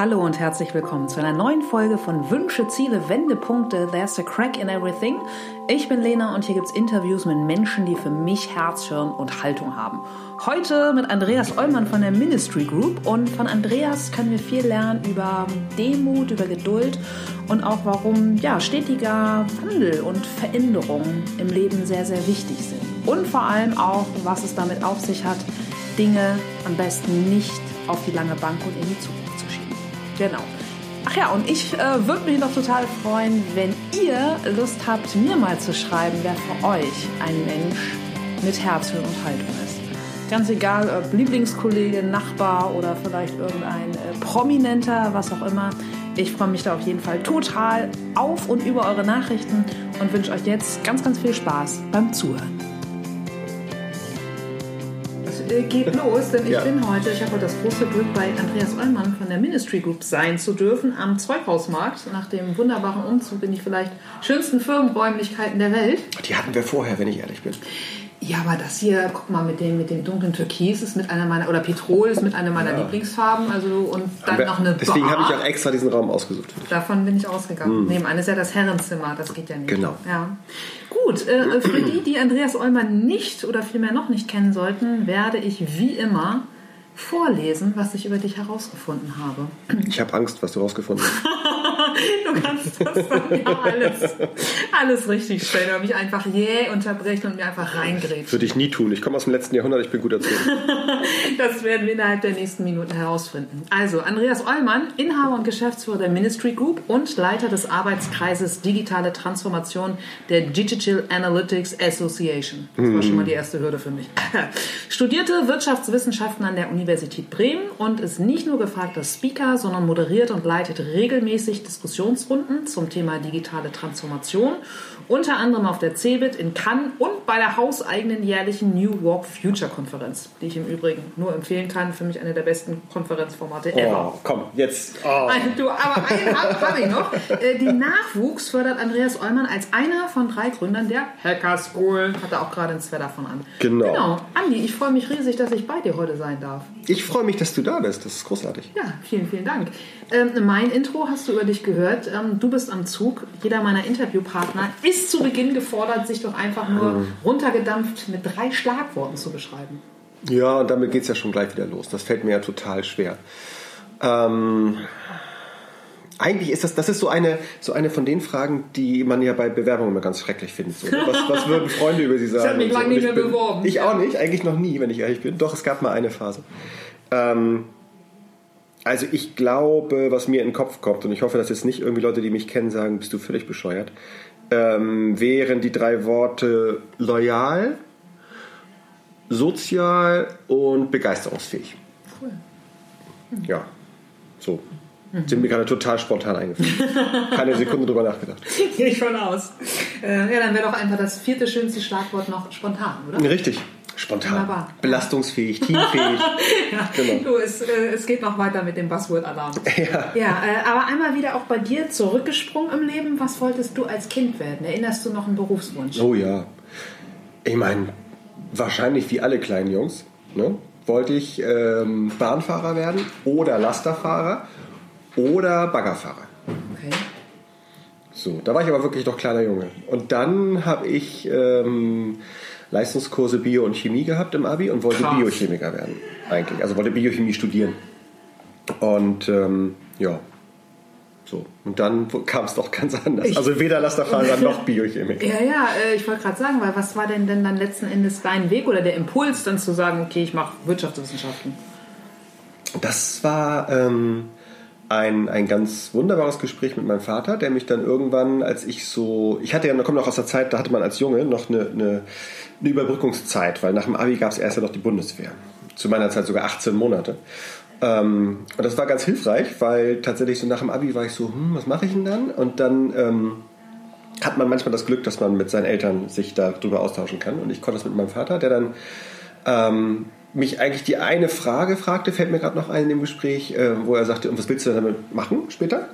Hallo und herzlich willkommen zu einer neuen Folge von Wünsche, Ziele, Wendepunkte, There's a Crack in Everything. Ich bin Lena und hier gibt's Interviews mit Menschen, die für mich Herz, Hirn und Haltung haben. Heute mit Andreas Ollmann von der Ministry Group, und von Andreas können wir viel lernen über Demut, über Geduld und auch warum stetiger Wandel und Veränderungen im Leben sehr, sehr wichtig sind. Und vor allem auch, was es damit auf sich hat, Dinge am besten nicht auf die lange Bank und in die Zukunft zu schieben. Genau. Ach ja, und ich würde mich noch total freuen, wenn ihr Lust habt, mir mal zu schreiben, wer für euch ein Mensch mit Herz, Hirn und Haltung ist. Ganz egal, ob Lieblingskollege, Nachbar oder vielleicht irgendein Prominenter, was auch immer. Ich freue mich da auf jeden Fall total auf und über eure Nachrichten und wünsche euch jetzt ganz, ganz viel Spaß beim Zuhören. Geht los, denn ich habe heute das große Glück, bei Andreas Ollmann von der Ministry Group sein zu dürfen, am Zweighausmarkt. Nach dem wunderbaren Umzug in die vielleicht schönsten Firmenräumlichkeiten der Welt. Die hatten wir vorher, wenn ich ehrlich bin. Ja, aber das hier, guck mal, mit dem dunklen Türkis ist mit einer meiner, oder Petrol ist mit einer meiner Lieblingsfarben, also, und dann noch eine Bar. Deswegen habe ich auch extra diesen Raum ausgesucht. Davon bin ich ausgegangen. Nebenan ist ja das Herrenzimmer, das geht ja nicht. Genau. Ja. Gut, für die Andreas Ollmann nicht oder vielmehr noch nicht kennen sollten, werde ich wie immer vorlesen, was ich über dich herausgefunden habe. Ich habe Angst, was du herausgefunden hast. Du kannst das dann ja alles richtig stellen oder mich einfach unterbrechen und mir einfach reingrätschen. Würde ich nie tun. Ich komme aus dem letzten Jahrhundert, ich bin gut erzogen. Das werden wir innerhalb der nächsten Minuten herausfinden. Also, Andreas Ollmann, Inhaber und Geschäftsführer der Ministry Group und Leiter des Arbeitskreises Digitale Transformation der Digital Analytics Association. Das war schon mal die erste Hürde für mich. Studierte Wirtschaftswissenschaften an der Universität Bremen und ist nicht nur gefragter Speaker, sondern moderiert und leitet regelmäßig Diskussionsrunden zum Thema digitale Transformation, unter anderem auf der CeBIT in Cannes und bei der hauseigenen jährlichen New Work Future Konferenz, die ich im Übrigen nur empfehlen kann, für mich eine der besten Konferenzformate ever. Komm, jetzt. Oh. Du, aber einen habe ich noch. Die Nachwuchs fördert Andreas Ollmann als einer von 3 Gründern der Hacker School. Hat er auch gerade ein Sweater von an. Genau. Andi, ich freue mich riesig, dass ich bei dir heute sein darf. Ich freue mich, dass du da bist. Das ist großartig. Ja, vielen, vielen Dank. Mein Intro hast du über dich gehört. Du bist am Zug. Jeder meiner Interviewpartner ist zu Beginn gefordert, sich doch einfach nur runtergedampft mit 3 Schlagworten zu beschreiben. Ja, und damit geht es ja schon gleich wieder los. Das fällt mir ja total schwer. Eigentlich ist das ist so eine von den Fragen, die man ja bei Bewerbungen immer ganz schrecklich findet. So, was würden Freunde über sie sagen? Ich habe mich lange nicht mehr beworben. Ich auch nicht, eigentlich noch nie, wenn ich ehrlich bin. Doch, es gab mal eine Phase. Also ich glaube, was mir in den Kopf kommt, und ich hoffe, dass jetzt nicht irgendwie Leute, die mich kennen, sagen, bist du völlig bescheuert, wären die 3 Worte loyal, sozial und begeisterungsfähig. Cool. Hm. Ja, so. Sind mir gerade total spontan eingefallen. Keine Sekunde drüber nachgedacht. Gehe ich von aus. Ja, dann wäre doch einfach das 4. schönste Schlagwort noch spontan, oder? Richtig. Spontan. Wunderbar. Belastungsfähig, teamfähig. Ja. Genau. Du, es geht noch weiter mit dem Buzzword-Alarm. Aber einmal wieder auch bei dir zurückgesprungen im Leben. Was wolltest du als Kind werden? Erinnerst du noch einen Berufswunsch? Oh ja. Ich meine, wahrscheinlich wie alle kleinen Jungs, ne, wollte ich Bahnfahrer werden oder Lasterfahrer. Oder Baggerfahrer. Okay. So, da war ich aber wirklich noch kleiner Junge. Und dann habe ich Leistungskurse Bio und Chemie gehabt im Abi und wollte Biochemiker werden, eigentlich. Also wollte Biochemie studieren. Und so. Und dann kam es doch ganz anders. Also weder Lasterfahrer noch Biochemiker. Ja, ich wollte gerade sagen, weil was war denn dann letzten Endes dein Weg oder der Impuls, dann zu sagen, okay, ich mache Wirtschaftswissenschaften? Das war ein ganz wunderbares Gespräch mit meinem Vater, der mich dann irgendwann, als ich komme noch aus der Zeit, da hatte man als Junge noch eine Überbrückungszeit, weil nach dem Abi gab es erst ja noch die Bundeswehr. Zu meiner Zeit sogar 18 Monate. Und das war ganz hilfreich, weil tatsächlich so nach dem Abi war ich so, was mache ich denn dann? Und dann hat man manchmal das Glück, dass man mit seinen Eltern sich darüber austauschen kann. Und ich konnte das mit meinem Vater, der dann mich eigentlich die eine Frage fragte, fällt mir gerade noch ein in dem Gespräch, wo er sagte, und was willst du denn damit machen später?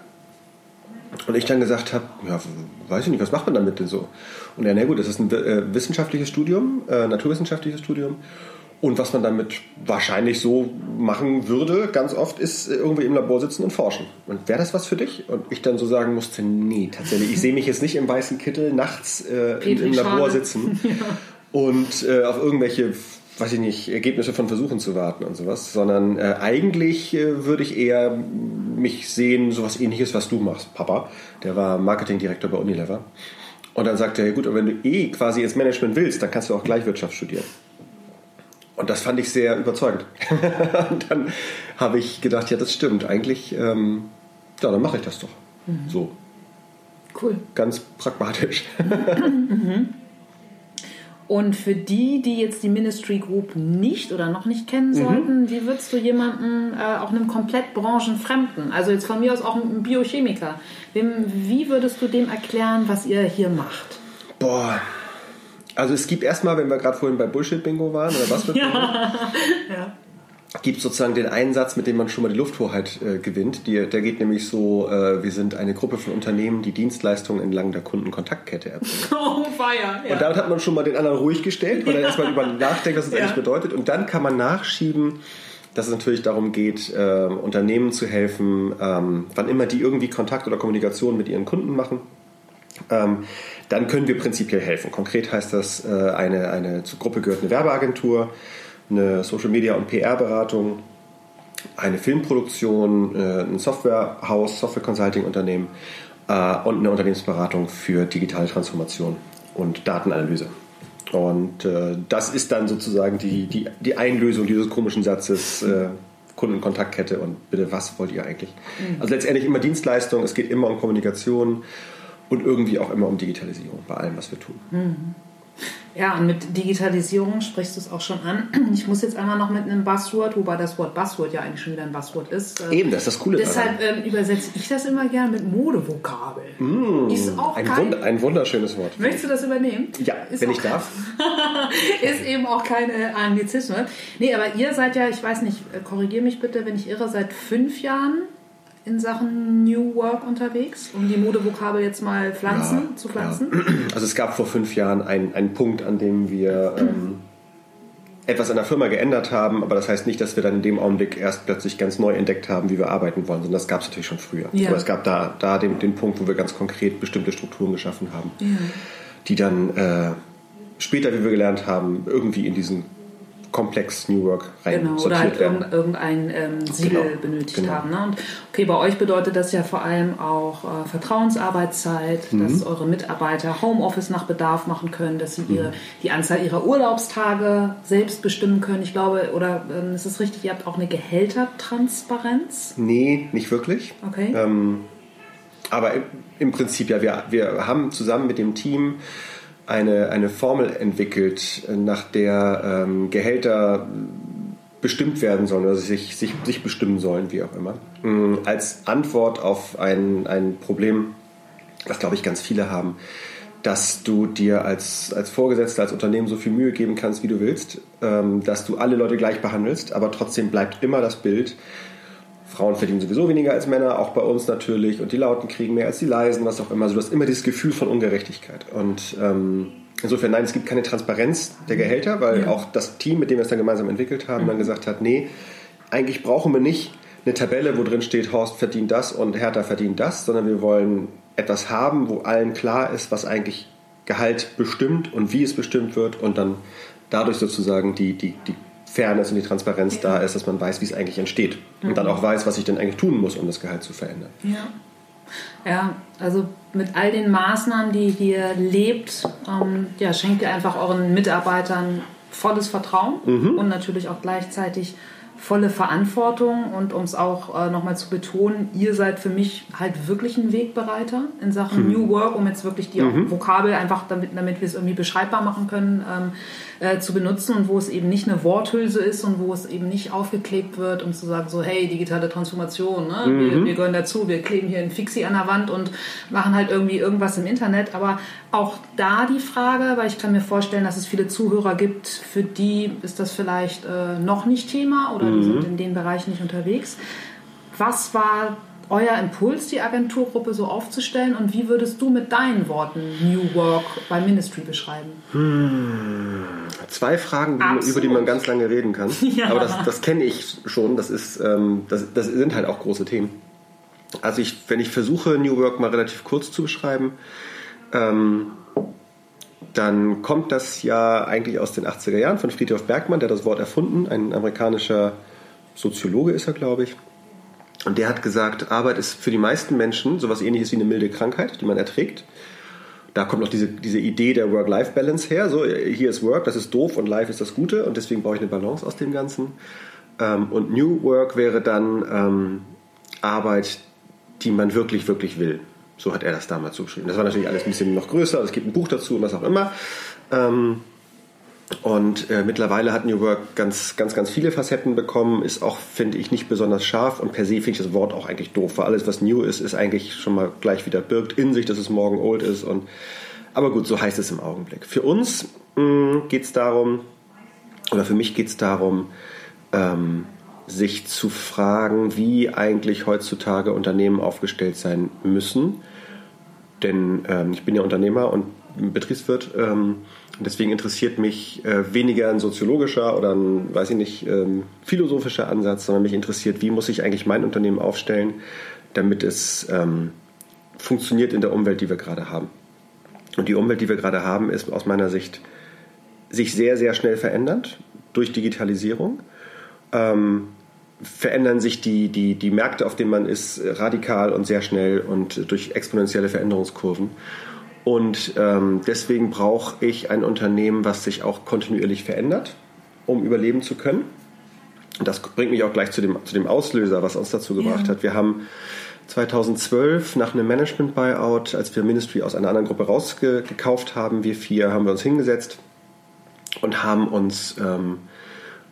Und ich dann gesagt habe, ja, weiß ich nicht, was macht man damit denn so? Und er, na gut, das ist ein wissenschaftliches Studium, naturwissenschaftliches Studium Und was man damit wahrscheinlich so machen würde, ganz oft, ist irgendwie im Labor sitzen und forschen. Und wäre das was für dich? Und ich dann so sagen musste, nee, tatsächlich. Ich sehe mich jetzt nicht im weißen Kittel nachts im Labor sitzen und auf irgendwelche, weiß ich nicht, Ergebnisse von Versuchen zu warten und sowas. Sondern eigentlich würde ich eher mich sehen, sowas Ähnliches, was du machst, Papa. Der war Marketingdirektor bei Unilever. Und dann sagte er, ja gut, aber wenn du quasi ins Management willst, dann kannst du auch gleich Wirtschaft studieren. Und das fand ich sehr überzeugend. Und dann habe ich gedacht, ja, das stimmt. Eigentlich, ja, dann mache ich das doch. Mhm. So. Cool. Ganz pragmatisch. Mhm. Und für die, die jetzt die Ministry Group nicht oder noch nicht kennen sollten, mhm, wie würdest du jemanden, auch einem komplett branchenfremden, also jetzt von mir aus auch einem Biochemiker, wie würdest du dem erklären, was ihr hier macht? Boah. Also es gibt erstmal, wenn wir gerade vorhin bei Bullshit-Bingo waren, oder was mit Bingo, gibt es sozusagen den einen Satz, mit dem man schon mal die Lufthoheit gewinnt. Der geht nämlich so, wir sind eine Gruppe von Unternehmen, die Dienstleistungen entlang der Kundenkontaktkette erbringen. Oh, fire. Ja. Und damit hat man schon mal den anderen ruhig gestellt, weil er erstmal über nachdenkt, was das eigentlich bedeutet. Und dann kann man nachschieben, dass es natürlich darum geht, Unternehmen zu helfen, wann immer die irgendwie Kontakt oder Kommunikation mit ihren Kunden machen. Dann können wir prinzipiell helfen. Konkret heißt das, eine zur Gruppe gehört eine Werbeagentur, eine Social Media und PR-Beratung, eine Filmproduktion, ein Softwarehaus, Software-Consulting-Unternehmen und eine Unternehmensberatung für digitale Transformation und Datenanalyse. Und das ist dann sozusagen die Einlösung dieses komischen Satzes, Kundenkontaktkette und bitte, was wollt ihr eigentlich? Mhm. Also letztendlich immer Dienstleistung, es geht immer um Kommunikation. Und irgendwie auch immer um Digitalisierung bei allem, was wir tun. Ja, und mit Digitalisierung sprichst du es auch schon an. Ich muss jetzt einmal noch mit einem Buzzword, wobei das Wort Buzzword ja eigentlich schon wieder ein Buzzword ist. Eben, das ist das Coole. Deshalb übersetze ich das immer gerne mit Modevokabel. Ist auch ein wunderschönes Wort. Möchtest du das übernehmen? Ja, ist wenn ich darf. Ist eben auch keine Anglizismus. Nee, aber ihr seid ja, ich weiß nicht, korrigiere mich bitte, wenn ich irre, seit 5 Jahren in Sachen New Work unterwegs, um die Modevokabel jetzt mal zu pflanzen? Ja. Also es gab vor 5 Jahren einen Punkt, an dem wir etwas an der Firma geändert haben, aber das heißt nicht, dass wir dann in dem Augenblick erst plötzlich ganz neu entdeckt haben, wie wir arbeiten wollen, sondern das gab es natürlich schon früher. Ja. Aber es gab da den Punkt, wo wir ganz konkret bestimmte Strukturen geschaffen haben, die dann später, wie wir gelernt haben, irgendwie in diesen komplex New Work rein oder halt irgendein Siegel benötigt haben. Ne? Und okay, bei euch bedeutet das ja vor allem auch Vertrauensarbeitszeit, dass eure Mitarbeiter Homeoffice nach Bedarf machen können, dass sie die Anzahl ihrer Urlaubstage selbst bestimmen können. Ich glaube, oder ist es richtig, ihr habt auch eine Gehältertransparenz? Nee, nicht wirklich. Okay. Aber im Prinzip, ja, wir haben zusammen mit dem Team eine Formel entwickelt, nach der Gehälter bestimmt werden sollen, also sich bestimmen sollen, wie auch immer, als Antwort auf ein Problem, das, glaube ich, ganz viele haben, dass du dir als Vorgesetzter, als Unternehmen so viel Mühe geben kannst, wie du willst, dass du alle Leute gleich behandelst, aber trotzdem bleibt immer das Bild, Frauen verdienen sowieso weniger als Männer, auch bei uns natürlich. Und die Lauten kriegen mehr als die Leisen, was auch immer. Also du hast immer dieses Gefühl von Ungerechtigkeit. Und insofern, nein, es gibt keine Transparenz der Gehälter, weil auch das Team, mit dem wir es dann gemeinsam entwickelt haben, dann gesagt hat, nee, eigentlich brauchen wir nicht eine Tabelle, wo drin steht, Horst verdient das und Hertha verdient das, sondern wir wollen etwas haben, wo allen klar ist, was eigentlich Gehalt bestimmt und wie es bestimmt wird und dann dadurch sozusagen die Fairness und die Transparenz da ist, dass man weiß, wie es eigentlich entsteht. Und dann auch weiß, was ich denn eigentlich tun muss, um das Gehalt zu verändern. Ja, also mit all den Maßnahmen, die ihr lebt, schenkt ihr einfach euren Mitarbeitern volles Vertrauen und natürlich auch gleichzeitig volle Verantwortung. Und um es auch nochmal zu betonen, ihr seid für mich halt wirklich ein Wegbereiter in Sachen New Work, um jetzt wirklich die Vokabel einfach, damit wir es irgendwie beschreibbar machen können, zu benutzen und wo es eben nicht eine Worthülse ist und wo es eben nicht aufgeklebt wird, um zu sagen so, hey, digitale Transformation, ne? Wir gehören dazu, wir kleben hier einen Fixie an der Wand und machen halt irgendwie irgendwas im Internet. Aber auch da die Frage, weil ich kann mir vorstellen, dass es viele Zuhörer gibt, für die ist das vielleicht noch nicht Thema oder die sind in dem Bereich nicht unterwegs. Was war euer Impuls, die Agenturgruppe so aufzustellen und wie würdest du mit deinen Worten New Work bei Ministry beschreiben? zwei Fragen, über die man ganz lange reden kann. Ja. Aber das kenne ich schon. Das sind halt auch große Themen. Also wenn ich versuche, New Work mal relativ kurz zu beschreiben, dann kommt das ja eigentlich aus den 80er Jahren von Friedrich Bergmann, der hat das Wort erfunden, ein amerikanischer Soziologe ist er, glaube ich. Und der hat gesagt, Arbeit ist für die meisten Menschen sowas Ähnliches wie eine milde Krankheit, die man erträgt. Da kommt noch diese Idee der Work-Life-Balance her. So, hier ist Work, das ist doof und Life ist das Gute und deswegen brauche ich eine Balance aus dem Ganzen. Und New Work wäre dann Arbeit, die man wirklich, wirklich will. So hat er das damals zugeschrieben. Das war natürlich alles ein bisschen noch größer. Es gibt ein Buch dazu und was auch immer. Mittlerweile hat New Work ganz, ganz, ganz viele Facetten bekommen, ist auch, finde ich, nicht besonders scharf und per se finde ich das Wort auch eigentlich doof, weil alles, was new ist, ist eigentlich schon mal gleich wieder birgt in sich, dass es morgen old ist. Aber gut, so heißt es im Augenblick. Für uns für mich geht es darum, sich zu fragen, wie eigentlich heutzutage Unternehmen aufgestellt sein müssen. Denn ich bin ja Unternehmer und Betriebswirt, deswegen interessiert mich weniger ein soziologischer oder ein, philosophischer Ansatz, sondern mich interessiert, wie muss ich eigentlich mein Unternehmen aufstellen, damit es funktioniert in der Umwelt, die wir gerade haben. Und die Umwelt, die wir gerade haben, ist aus meiner Sicht sich sehr, sehr schnell verändernd durch Digitalisierung. Verändern sich die Märkte, auf denen man ist, radikal und sehr schnell und durch exponentielle Veränderungskurven. Und deswegen brauche ich ein Unternehmen, was sich auch kontinuierlich verändert, um überleben zu können. Und das bringt mich auch gleich zu dem Auslöser, was uns dazu gebracht hat. Wir haben 2012 nach einem Management-Buyout, als wir Ministry aus einer anderen Gruppe rausgekauft haben, haben wir uns hingesetzt und haben uns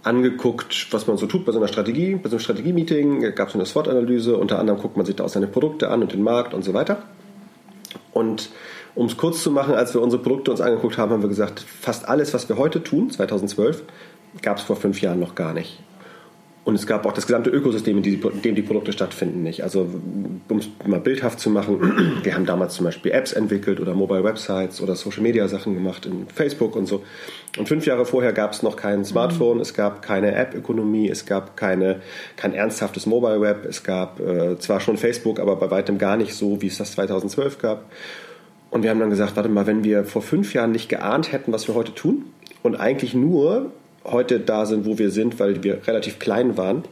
angeguckt, was man so tut bei so einer Strategie. Bei so einem Strategie-Meeting gab es eine SWOT-Analyse. Unter anderem guckt man sich da auch seine Produkte an und den Markt und so weiter. Und um es kurz zu machen, als wir unsere Produkte uns angeguckt haben, haben wir gesagt, fast alles, was wir heute tun, 2012, gab es vor 5 Jahren noch gar nicht. Und es gab auch das gesamte Ökosystem, in dem die Produkte stattfinden, nicht. Also, um es mal bildhaft zu machen, wir haben damals zum Beispiel Apps entwickelt oder Mobile Websites oder Social Media Sachen gemacht in Facebook und so. Und 5 Jahre vorher gab es noch kein Smartphone, es gab keine App-Ökonomie, es gab kein ernsthaftes Mobile Web, es gab zwar schon Facebook, aber bei weitem gar nicht so, wie es das 2012 gab. Und wir haben dann gesagt, warte mal, wenn wir vor 5 Jahren nicht geahnt hätten, was wir heute tun und eigentlich nur heute da sind, wo wir sind, weil wir relativ klein waren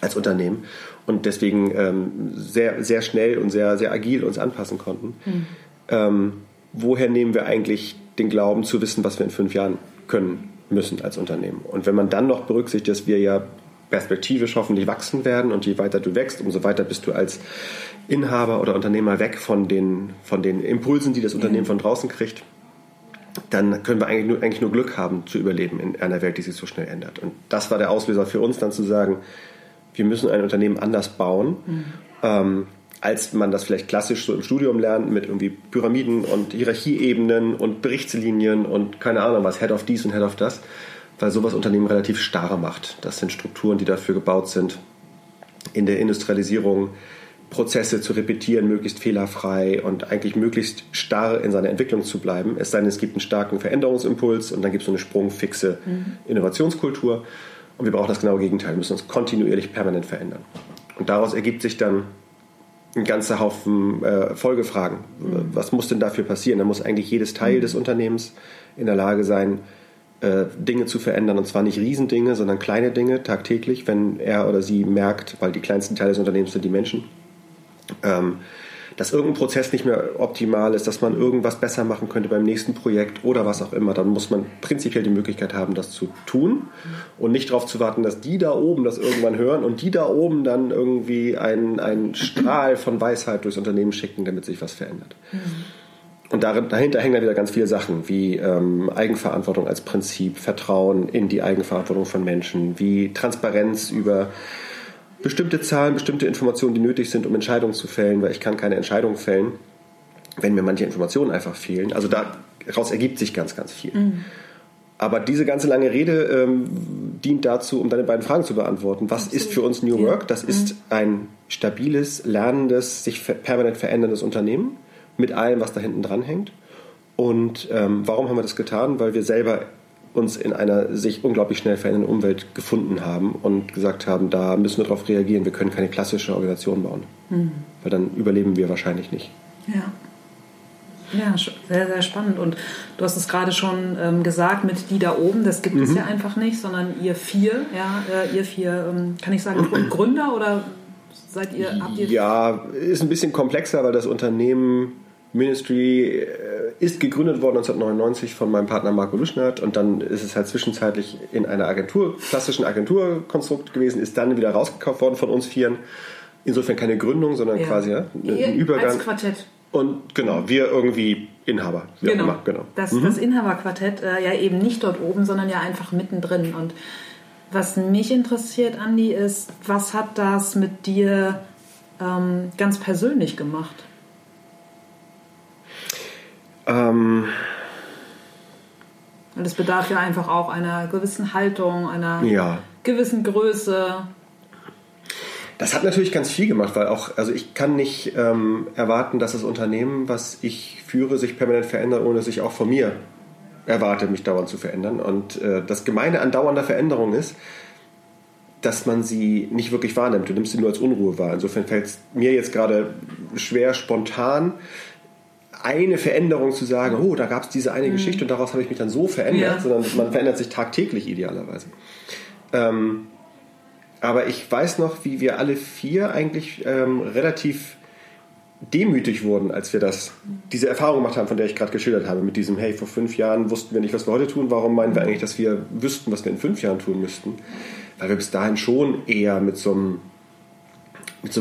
als Unternehmen und deswegen sehr, sehr schnell und sehr, sehr agil uns anpassen konnten, woher nehmen wir eigentlich den Glauben zu wissen, was wir in 5 Jahren können müssen als Unternehmen? Und wenn man dann noch berücksichtigt, dass wir ja perspektivisch hoffentlich wachsen werden und je weiter du wächst, umso weiter bist du als Inhaber oder Unternehmer weg von den Impulsen, die das Unternehmen von draußen kriegt, dann können wir eigentlich nur Glück haben zu überleben in einer Welt, die sich so schnell ändert. Und das war der Auslöser für uns, dann zu sagen, wir müssen ein Unternehmen anders bauen, als man das vielleicht klassisch so im Studium lernt, mit irgendwie Pyramiden und Hierarchieebenen und Berichtslinien und keine Ahnung was, Head of dies und Head of das, weil sowas Unternehmen relativ starr macht. Das sind Strukturen, die dafür gebaut sind, in der Industrialisierung Prozesse zu repetieren, möglichst fehlerfrei und eigentlich möglichst starr in seiner Entwicklung zu bleiben. Es sei denn, es gibt einen starken Veränderungsimpuls und dann gibt es so eine sprungfixe Innovationskultur. Und wir brauchen das genaue Gegenteil. Wir müssen uns kontinuierlich permanent verändern. Und daraus ergibt sich dann ein ganzer Haufen Folgefragen. Was muss denn dafür passieren? Da muss eigentlich jedes Teil des Unternehmens in der Lage sein, Dinge zu verändern, und zwar nicht Riesendinge, sondern kleine Dinge tagtäglich, wenn er oder sie merkt, weil die kleinsten Teile des Unternehmens sind die Menschen, dass irgendein Prozess nicht mehr optimal ist, dass man irgendwas besser machen könnte beim nächsten Projekt oder was auch immer, dann muss man prinzipiell die Möglichkeit haben, das zu tun und nicht darauf zu warten, dass die da oben das irgendwann hören und die da oben dann irgendwie einen Strahl von Weisheit durchs Unternehmen schicken, damit sich was verändert. Und dahinter hängen dann wieder ganz viele Sachen, wie Eigenverantwortung als Prinzip, Vertrauen in die Eigenverantwortung von Menschen, wie Transparenz über bestimmte Zahlen, bestimmte Informationen, die nötig sind, um Entscheidungen zu fällen, weil ich kann keine Entscheidung fällen, wenn mir manche Informationen einfach fehlen. Also daraus ergibt sich ganz, ganz viel. Aber diese ganze lange Rede dient dazu, um deine beiden Fragen zu beantworten. Was ist für uns New Work? Das ist ein stabiles, lernendes, sich permanent veränderndes Unternehmen mit allem, was da hinten dran hängt. Und warum haben wir das getan? Weil wir selber uns in einer sich unglaublich schnell verändernden Umwelt gefunden haben und gesagt haben, da müssen wir darauf reagieren, wir können keine klassische Organisation bauen, weil dann überleben wir wahrscheinlich nicht. Ja, sehr, sehr spannend. Und du hast es gerade schon gesagt, mit die da oben, das gibt es ja einfach nicht, sondern ihr vier, kann ich sagen, Gründer oder seid ihr... Habt ihr ja, ist ein bisschen komplexer, weil das Unternehmen Ministry ist gegründet worden 1999 von meinem Partner Marco Luschnert und dann ist es halt zwischenzeitlich in einer Agentur, klassischen Agenturkonstrukt gewesen, ist dann wieder rausgekauft worden von uns vieren. Insofern keine Gründung, sondern quasi ein Übergang. Als Quartett. Und genau, wir irgendwie Inhaber. Genau. Das Inhaberquartett, ja eben nicht dort oben, sondern ja einfach mittendrin. Und was mich interessiert, Andi, ist, was hat das mit dir ganz persönlich gemacht? Und es bedarf ja einfach auch einer gewissen Haltung, einer gewissen Größe. Das hat natürlich ganz viel gemacht, weil auch, also ich kann nicht erwarten, dass das Unternehmen, was ich führe, sich permanent verändert, ohne dass ich auch von mir erwarte, mich dauernd zu verändern. Und das Gemeine an dauernder Veränderung ist, dass man sie nicht wirklich wahrnimmt. Du nimmst sie nur als Unruhe wahr. Insofern fällt es mir jetzt gerade schwer, spontan eine Veränderung zu sagen, oh, da gab es diese eine Geschichte und daraus habe ich mich dann so verändert, sondern man verändert sich tagtäglich idealerweise. Aber ich weiß noch, wie wir alle vier eigentlich relativ demütig wurden, als wir diese Erfahrung gemacht haben, von der ich gerade geschildert habe, mit diesem, hey, vor 5 Jahren wussten wir nicht, was wir heute tun, warum meinen wir eigentlich, dass wir wüssten, was wir in 5 Jahren tun müssten? Weil wir bis dahin schon eher mit so einem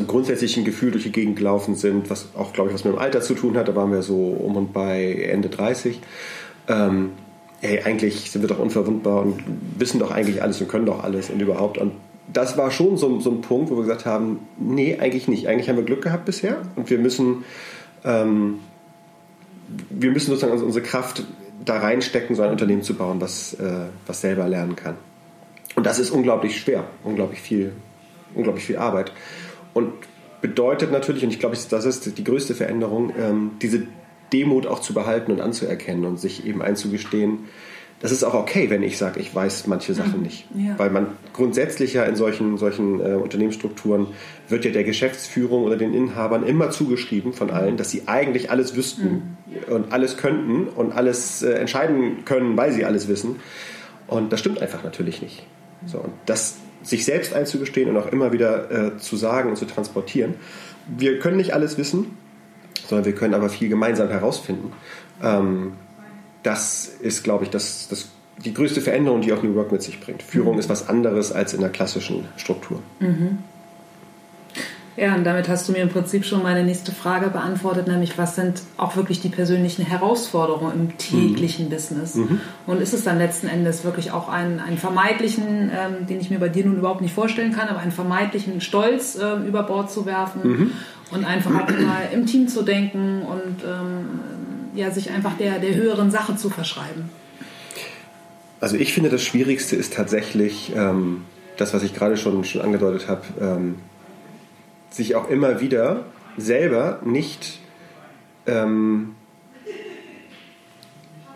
grundsätzlichen Gefühl durch die Gegend gelaufen sind, was auch, glaube ich, was mit dem Alter zu tun hat, da waren wir so um und bei Ende 30, hey, eigentlich sind wir doch unverwundbar und wissen doch eigentlich alles und können doch alles und überhaupt. Und das war schon so ein Punkt, wo wir gesagt haben, nee, eigentlich nicht. Eigentlich haben wir Glück gehabt bisher und wir müssen sozusagen unsere Kraft da reinstecken, so ein Unternehmen zu bauen, was selber lernen kann. Und das ist unglaublich schwer, unglaublich viel Arbeit. Und bedeutet natürlich, und ich glaube, das ist die größte Veränderung, diese Demut auch zu behalten und anzuerkennen und sich eben einzugestehen, das ist auch okay, wenn ich sage, ich weiß manche Sachen nicht. Ja. Weil man grundsätzlich ja in solchen Unternehmensstrukturen wird ja der Geschäftsführung oder den Inhabern immer zugeschrieben von allen, dass sie eigentlich alles wüssten und alles könnten und alles entscheiden können, weil sie alles wissen. Und das stimmt einfach natürlich nicht. So, und das sich selbst einzugestehen und auch immer wieder zu sagen und zu transportieren, wir können nicht alles wissen, sondern wir können aber viel gemeinsam herausfinden. Das ist, glaube ich, die größte Veränderung, die auch New Work mit sich bringt. Führung ist was anderes als in der klassischen Struktur. Mhm. Ja, und damit hast du mir im Prinzip schon meine nächste Frage beantwortet, nämlich was sind auch wirklich die persönlichen Herausforderungen im täglichen Business? Und ist es dann letzten Endes wirklich auch einen vermeintlichen, den ich mir bei dir nun überhaupt nicht vorstellen kann, aber einen vermeintlichen Stolz über Bord zu werfen und einfach mal im Team zu denken und sich einfach der höheren Sache zu verschreiben? Also ich finde, das Schwierigste ist tatsächlich das, was ich gerade schon angedeutet habe, sich auch immer wieder selber nicht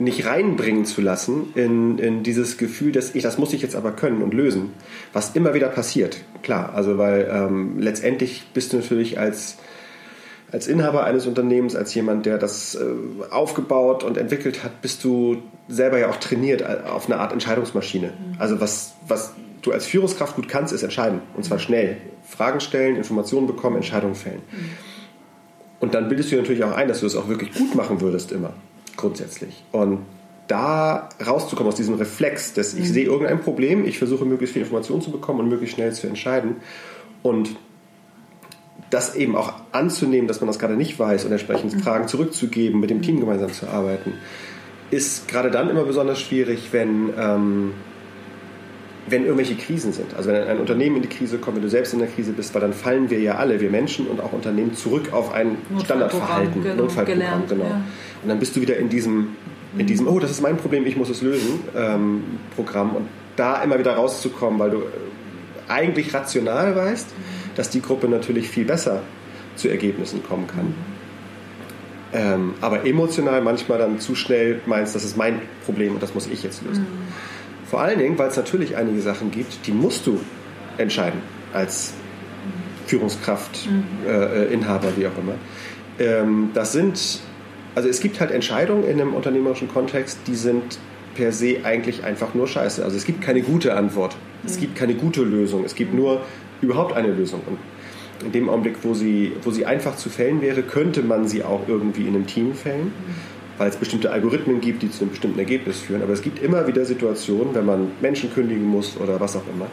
reinbringen zu lassen in dieses Gefühl, dass das muss ich jetzt aber können und lösen, was immer wieder passiert. Klar, also weil letztendlich bist du natürlich als Inhaber eines Unternehmens, als jemand, der das aufgebaut und entwickelt hat, bist du selber ja auch trainiert auf eine Art Entscheidungsmaschine. Also was du als Führungskraft gut kannst, ist entscheiden. Und zwar schnell. Fragen stellen, Informationen bekommen, Entscheidungen fällen. Und dann bildest du dir natürlich auch ein, dass du das auch wirklich gut machen würdest immer, grundsätzlich. Und da rauszukommen aus diesem Reflex, dass ich sehe irgendein Problem, ich versuche möglichst viel Informationen zu bekommen und möglichst schnell zu entscheiden. Und das eben auch anzunehmen, dass man das gerade nicht weiß und entsprechend Fragen zurückzugeben, mit dem Team gemeinsam zu arbeiten, ist gerade dann immer besonders schwierig, wenn irgendwelche Krisen sind. Also wenn ein Unternehmen in die Krise kommt, wenn du selbst in der Krise bist, weil dann fallen wir ja alle, wir Menschen und auch Unternehmen, zurück auf ein Standardverhalten, Notfallprogramm. Genau. Ja. Und dann bist du wieder in diesem oh, das ist mein Problem, ich muss es lösen, Programm. Und da immer wieder rauszukommen, weil du eigentlich rational weißt, dass die Gruppe natürlich viel besser zu Ergebnissen kommen kann. Aber emotional manchmal dann zu schnell meinst, das ist mein Problem und das muss ich jetzt lösen. Vor allen Dingen, weil es natürlich einige Sachen gibt, die musst du entscheiden als Führungskraft, Inhaber, wie auch immer. Das sind, also es gibt halt Entscheidungen in einem unternehmerischen Kontext, die sind per se eigentlich einfach nur scheiße. Also es gibt keine gute Antwort, es gibt keine gute Lösung, es gibt nur überhaupt eine Lösung. Und in dem Augenblick, wo sie einfach zu fällen wäre, könnte man sie auch irgendwie in einem Team fällen, weil es bestimmte Algorithmen gibt, die zu einem bestimmten Ergebnis führen. Aber es gibt immer wieder Situationen, wenn man Menschen kündigen muss oder was auch immer,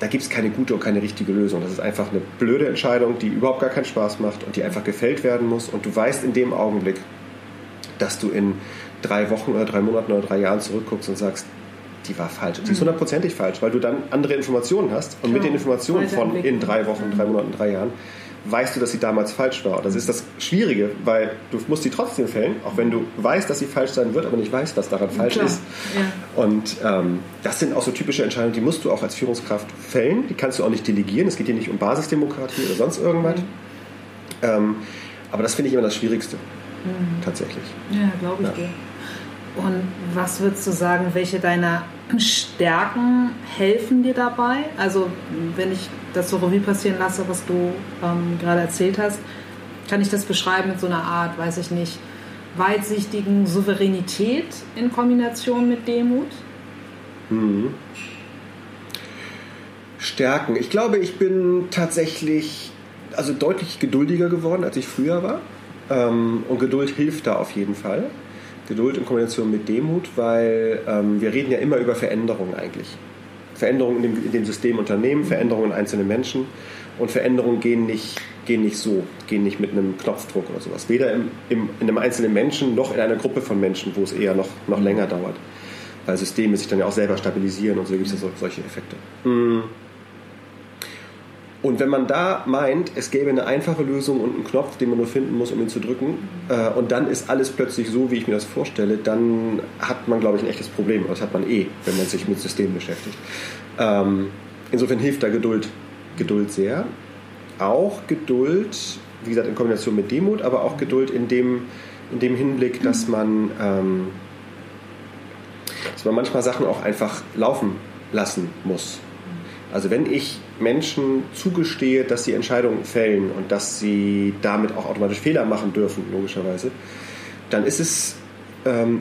da gibt es keine gute und keine richtige Lösung. Das ist einfach eine blöde Entscheidung, die überhaupt gar keinen Spaß macht und die einfach gefällt werden muss. Und du weißt in dem Augenblick, dass du in 3 Wochen oder 3 Monaten oder 3 Jahren zurückguckst und sagst, die war falsch. Die ist hundertprozentig falsch, weil du dann andere Informationen hast. Und mit den Informationen von in 3 Wochen, 3 Monaten, 3 Jahren weißt du, dass sie damals falsch war. Das ist das Schwierige, weil du musst sie trotzdem fällen, auch wenn du weißt, dass sie falsch sein wird, aber nicht weißt, was daran falsch ist. Ja. Und das sind auch so typische Entscheidungen, die musst du auch als Führungskraft fällen. Die kannst du auch nicht delegieren. Es geht hier nicht um Basisdemokratie oder sonst irgendwas. Aber das finde ich immer das Schwierigste. Mhm. Tatsächlich. Ja, glaube ich. Ja. Und was würdest du sagen, welche deiner Stärken helfen dir dabei? Also wenn ich das so Revue passieren lasse, was du gerade erzählt hast, kann ich das beschreiben mit so einer Art, weiß ich nicht, weitsichtigen Souveränität in Kombination mit Demut? Mhm. Stärken. Ich glaube, ich bin tatsächlich deutlich geduldiger geworden, als ich früher war. Und Geduld hilft da auf jeden Fall. Geduld in Kombination mit Demut, weil wir reden ja immer über Veränderungen eigentlich. Veränderungen in dem System Unternehmen, Veränderungen in einzelnen Menschen. Und Veränderungen gehen nicht mit einem Knopfdruck oder sowas. Weder in einem einzelnen Menschen noch in einer Gruppe von Menschen, wo es eher noch länger dauert. Weil Systeme sich dann ja auch selber stabilisieren und so gibt es ja solche Effekte. Und wenn man da meint, es gäbe eine einfache Lösung und einen Knopf, den man nur finden muss, um ihn zu drücken, und dann ist alles plötzlich so, wie ich mir das vorstelle, dann hat man, glaube ich, ein echtes Problem. Das hat man wenn man sich mit Systemen beschäftigt. Insofern hilft da Geduld sehr. Auch Geduld, wie gesagt, in Kombination mit Demut, aber auch Geduld in dem Hinblick, dass man manchmal Sachen auch einfach laufen lassen muss. Also wenn ich Menschen zugestehe, dass sie Entscheidungen fällen und dass sie damit auch automatisch Fehler machen dürfen, logischerweise, dann ist es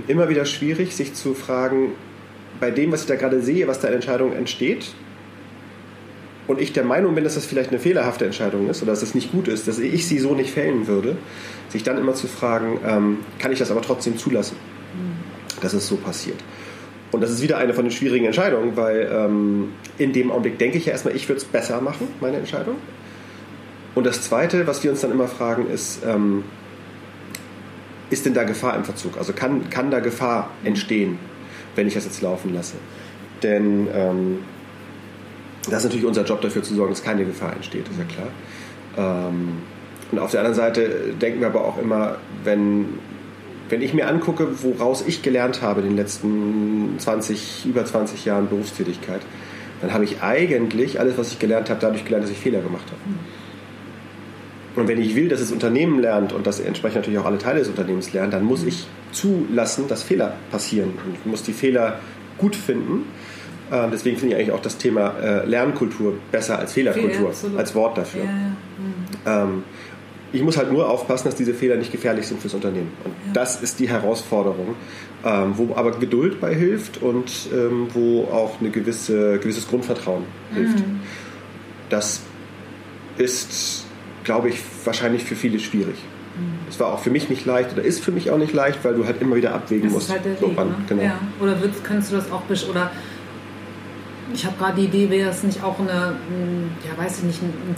immer wieder schwierig, sich zu fragen, bei dem, was ich da gerade sehe, was da an Entscheidungen entsteht, und ich der Meinung bin, dass das vielleicht eine fehlerhafte Entscheidung ist oder dass das nicht gut ist, dass ich sie so nicht fällen würde, sich dann immer zu fragen, kann ich das aber trotzdem zulassen, dass es so passiert. Und das ist wieder eine von den schwierigen Entscheidungen, weil in dem Augenblick denke ich ja erstmal, ich würde es besser machen, meine Entscheidung. Und das Zweite, was wir uns dann immer fragen, ist, ist denn da Gefahr im Verzug? Also kann da Gefahr entstehen, wenn ich das jetzt laufen lasse? Denn das ist natürlich unser Job, dafür zu sorgen, dass keine Gefahr entsteht, ist ja klar. Und auf der anderen Seite denken wir aber auch immer, wenn ich mir angucke, woraus ich gelernt habe in den letzten über 20 Jahren Berufstätigkeit, dann habe ich eigentlich alles, was ich gelernt habe, dadurch gelernt, dass ich Fehler gemacht habe. Und wenn ich will, dass das Unternehmen lernt und das entsprechend natürlich auch alle Teile des Unternehmens lernen, dann muss ich zulassen, dass Fehler passieren und muss die Fehler gut finden. Deswegen finde ich eigentlich auch das Thema Lernkultur besser als Fehlerkultur, als Wort dafür. Ja. Ich muss halt nur aufpassen, dass diese Fehler nicht gefährlich sind fürs Unternehmen. Und das ist die Herausforderung, wo aber Geduld bei hilft und wo auch ein gewisses Grundvertrauen hilft. Das ist, glaube ich, wahrscheinlich für viele schwierig. Es war auch für mich nicht leicht oder ist für mich auch nicht leicht, weil du halt immer wieder abwägen musst. Das ist halt der Weg, ne? Genau. Ja. Oder kannst du das auch oder ich habe gerade die Idee, wäre es nicht auch ein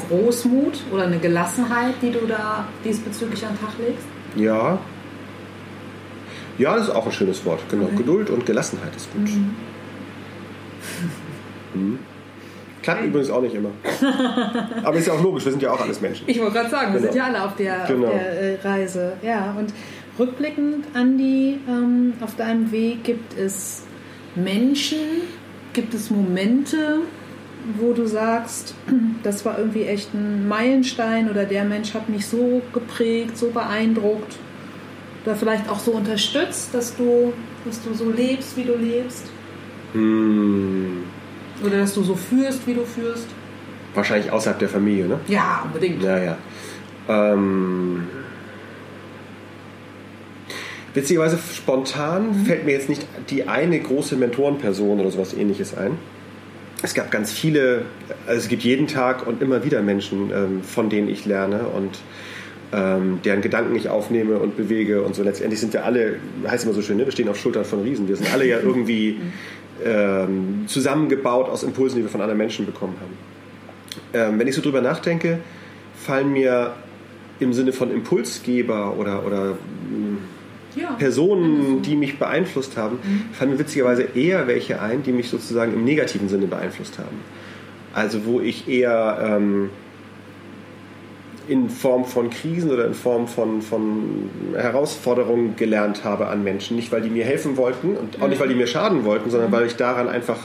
Großmut oder eine Gelassenheit, die du da diesbezüglich an den Tag legst? Ja. Ja, das ist auch ein schönes Wort. Genau. Okay. Geduld und Gelassenheit ist gut. Klappt übrigens auch nicht immer. Aber ist ja auch logisch, wir sind ja auch alles Menschen. Ich wollte gerade sagen, wir sind ja alle auf der Reise. Ja, und rückblickend, Andi, auf deinem Weg gibt es Momente, wo du sagst, das war irgendwie echt ein Meilenstein oder der Mensch hat mich so geprägt, so beeindruckt oder vielleicht auch so unterstützt, dass du so lebst, wie du lebst? Hm. Oder dass du so führst, wie du führst? Wahrscheinlich außerhalb der Familie, ne? Ja, unbedingt. Ja, ja. Witzigerweise spontan fällt mir jetzt nicht die eine große Mentorenperson oder sowas Ähnliches ein. Es gab ganz viele, also es gibt jeden Tag und immer wieder Menschen, von denen ich lerne und deren Gedanken ich aufnehme und bewege und so. Letztendlich sind wir alle, heißt immer so schön, ne? Wir stehen auf Schultern von Riesen. Wir sind alle ja irgendwie zusammengebaut aus Impulsen, die wir von anderen Menschen bekommen haben. Wenn ich so drüber nachdenke, fallen mir im Sinne von Impulsgeber oder ja, Personen, die mich beeinflusst haben, fallen mir witzigerweise eher welche ein, die mich sozusagen im negativen Sinne beeinflusst haben. Also wo ich eher in Form von Krisen oder in Form von Herausforderungen gelernt habe an Menschen. Nicht, weil die mir helfen wollten und auch nicht, weil die mir schaden wollten, sondern weil ich daran einfach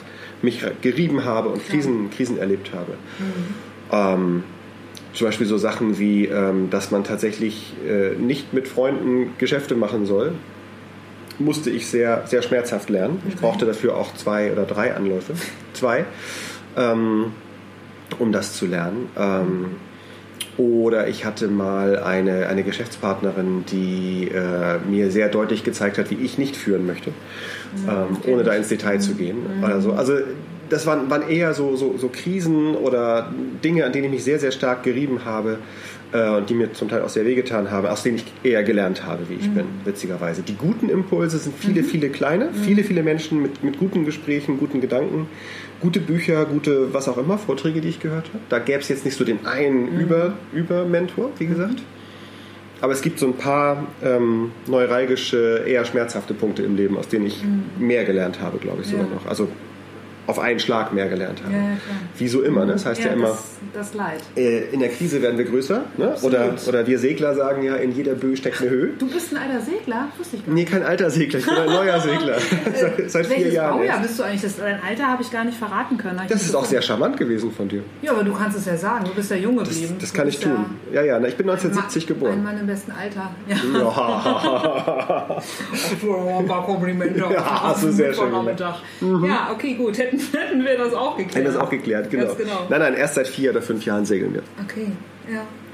mich gerieben habe und Krisen erlebt habe. Zum Beispiel so Sachen wie, dass man tatsächlich nicht mit Freunden Geschäfte machen soll, musste ich sehr, sehr schmerzhaft lernen. Ich brauchte dafür auch 2 oder 3 Anläufe. 2, um das zu lernen. Oder ich hatte mal eine Geschäftspartnerin, die mir sehr deutlich gezeigt hat, wie ich nicht führen möchte, ohne da ins Detail zu gehen. Also, das waren eher so Krisen oder Dinge, an denen ich mich sehr, sehr stark gerieben habe und die mir zum Teil auch sehr wehgetan haben, aus denen ich eher gelernt habe, wie ich bin, witzigerweise. Die guten Impulse sind viele, viele kleine, viele, viele Menschen mit guten Gesprächen, guten Gedanken, gute Bücher, gute was auch immer, Vorträge, die ich gehört habe. Da gäbe es jetzt nicht so den einen Über-Mentor, wie gesagt. Aber es gibt so ein paar neuralgische, eher schmerzhafte Punkte im Leben, aus denen ich mehr gelernt habe, glaube ich, sogar noch. Also auf einen Schlag mehr gelernt haben. Ja, wie so immer, ne? Das heißt ja immer, das Leid. In der Krise werden wir größer, ne? Oder wir Segler sagen ja, in jeder Böe steckt eine Höhe. Du bist ein alter Segler? Wusste ich gar nicht. Nee, kein alter Segler, ich bin ein neuer Segler. Seit 4 Jahren. Welches Baujahr bist du eigentlich? Dein Alter habe ich gar nicht verraten können. Das ist auch sehr charmant gewesen von dir. Ja, aber du kannst es ja sagen, du bist ja jung geblieben. Das kann ich tun. Ja, ich bin 1970 geboren. Ein Mann im besten Alter. Ja. Ein paar Komplimente. Ja, so sehr schön. Ja, okay, gut. Hätten wir das auch geklärt. Genau. Genau. Nein, erst seit 4 oder 5 Jahren segeln wir. Okay,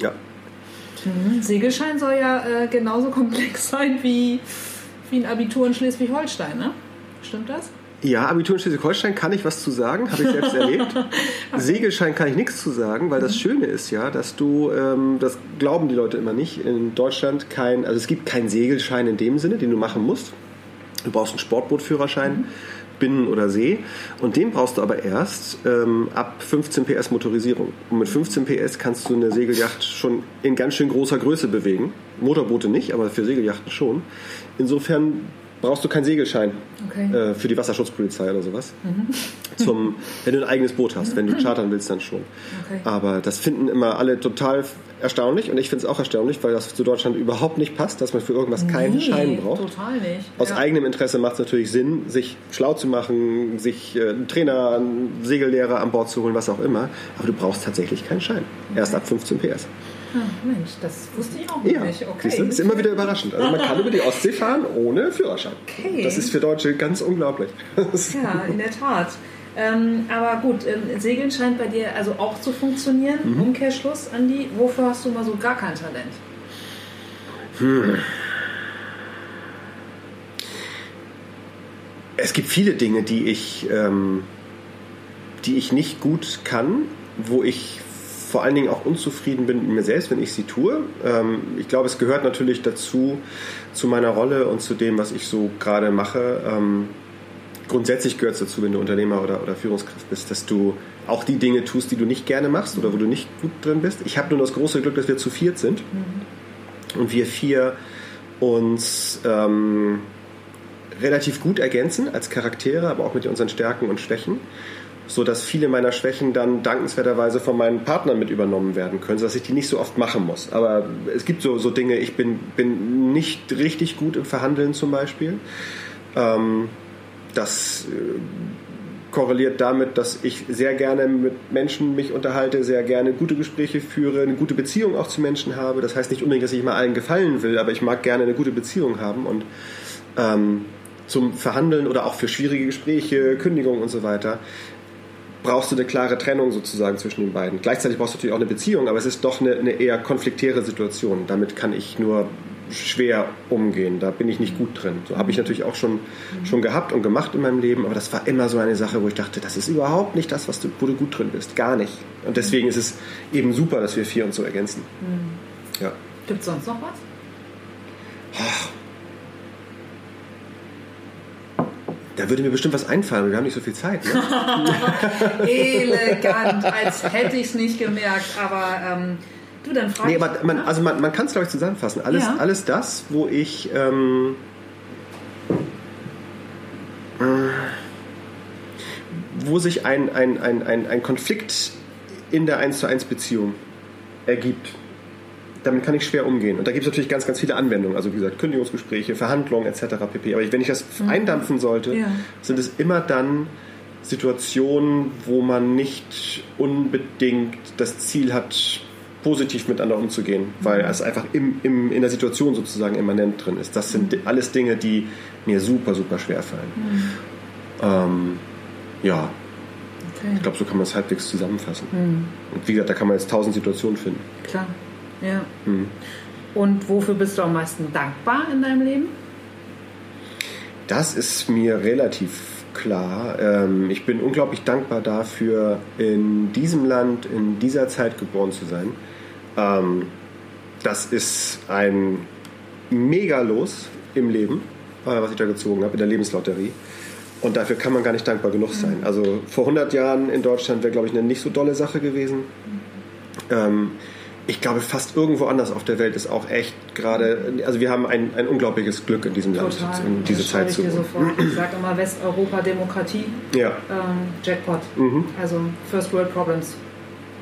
ja. Segelschein soll ja genauso komplex sein wie ein Abitur in Schleswig-Holstein, ne? Stimmt das? Ja, Abitur in Schleswig-Holstein kann ich was zu sagen, habe ich selbst erlebt. Segelschein kann ich nichts zu sagen, weil das Schöne ist ja, dass du, das glauben die Leute immer nicht, in Deutschland es gibt keinen Segelschein in dem Sinne, den du machen musst. Du brauchst einen Sportbootführerschein. Binnen oder See. Und den brauchst du aber erst ab 15 PS Motorisierung. Und mit 15 PS kannst du eine Segeljacht schon in ganz schön großer Größe bewegen. Motorboote nicht, aber für Segeljachten schon. Insofern brauchst du keinen Segelschein für die Wasserschutzpolizei oder sowas. Wenn du ein eigenes Boot hast, wenn du chartern willst, dann schon. Okay. Aber das finden immer alle total erstaunlich und ich finde es auch erstaunlich, weil das zu Deutschland überhaupt nicht passt, dass man für irgendwas keinen Schein braucht. Total nicht. Aus eigenem Interesse macht es natürlich Sinn, sich schlau zu machen, sich einen Trainer, einen Segellehrer an Bord zu holen, was auch immer. Aber du brauchst tatsächlich keinen Schein. Erst ab 15 PS. Ach Mensch, das wusste ich auch nicht. Okay. Das ist immer wieder überraschend. Also man kann über die Ostsee fahren ohne Führerschein. Okay. Das ist für Deutsche ganz unglaublich. Ja, in der Tat. Aber gut, Segeln scheint bei dir also auch zu funktionieren. Umkehrschluss, Andi, wofür hast du mal so gar kein Talent? Es gibt viele Dinge, die ich nicht gut kann, wo ich vor allen Dingen auch unzufrieden bin mit mir selbst, wenn ich sie tue. Ich glaube, es gehört natürlich dazu, zu meiner Rolle und zu dem, was ich so gerade mache. Grundsätzlich gehört es dazu, wenn du Unternehmer oder Führungskraft bist, dass du auch die Dinge tust, die du nicht gerne machst oder wo du nicht gut drin bist. Ich habe nur das große Glück, dass wir zu 4 sind und wir 4 uns relativ gut ergänzen als Charaktere, aber auch mit unseren Stärken und Schwächen, sodass viele meiner Schwächen dann dankenswerterweise von meinen Partnern mit übernommen werden können, sodass ich die nicht so oft machen muss. Aber es gibt so Dinge, ich bin nicht richtig gut im Verhandeln zum Beispiel. Das korreliert damit, dass ich sehr gerne mit Menschen mich unterhalte, sehr gerne gute Gespräche führe, eine gute Beziehung auch zu Menschen habe. Das heißt nicht unbedingt, dass ich mal allen gefallen will, aber ich mag gerne eine gute Beziehung haben und zum Verhandeln oder auch für schwierige Gespräche, Kündigungen und so weiter, brauchst du eine klare Trennung sozusagen zwischen den beiden. Gleichzeitig brauchst du natürlich auch eine Beziehung, aber es ist doch eine eher konfliktäre Situation. Damit kann ich nur schwer umgehen, da bin ich nicht gut drin. So habe ich natürlich auch schon gehabt und gemacht in meinem Leben, aber das war immer so eine Sache, wo ich dachte, das ist überhaupt nicht das, wo du gut drin bist, gar nicht. Und deswegen ist es eben super, dass wir vier uns so ergänzen. Mhm. Ja. Gibt es sonst noch was? Da würde mir bestimmt was einfallen, wir haben nicht so viel Zeit. Ne? Elegant, als hätte ich es nicht gemerkt, aber du, dann fragst du. Man kann es, glaube ich, zusammenfassen. Alles das, wo ich wo sich ein Konflikt in der 1-zu-1-Beziehung ergibt. Damit kann ich schwer umgehen. Und da gibt es natürlich ganz, ganz viele Anwendungen. Also wie gesagt, Kündigungsgespräche, Verhandlungen etc. pp. Aber wenn ich das eindampfen sollte, sind es immer dann Situationen, wo man nicht unbedingt das Ziel hat, positiv miteinander umzugehen, weil es einfach in der Situation sozusagen immanent drin ist. Das sind alles Dinge, die mir super, super schwer fallen. Okay. Ich glaube, so kann man es halbwegs zusammenfassen. Und wie gesagt, da kann man jetzt 1000 Situationen finden. Klar. Ja. Und wofür bist du am meisten dankbar in deinem Leben? Das ist mir relativ klar. Ich bin unglaublich dankbar dafür, in diesem Land, in dieser Zeit geboren zu sein. Das ist ein Mega-Los im Leben, was ich da gezogen habe, in der Lebenslotterie. Und dafür kann man gar nicht dankbar genug sein. Also vor 100 Jahren in Deutschland wäre, glaube ich, eine nicht so dolle Sache gewesen. Ich glaube, fast irgendwo anders auf der Welt ist auch echt gerade, also wir haben ein unglaubliches Glück in diesem Land, in diese Zeit zu kommen. Ich sage immer Westeuropa, Demokratie, Jackpot. Also First World Problems,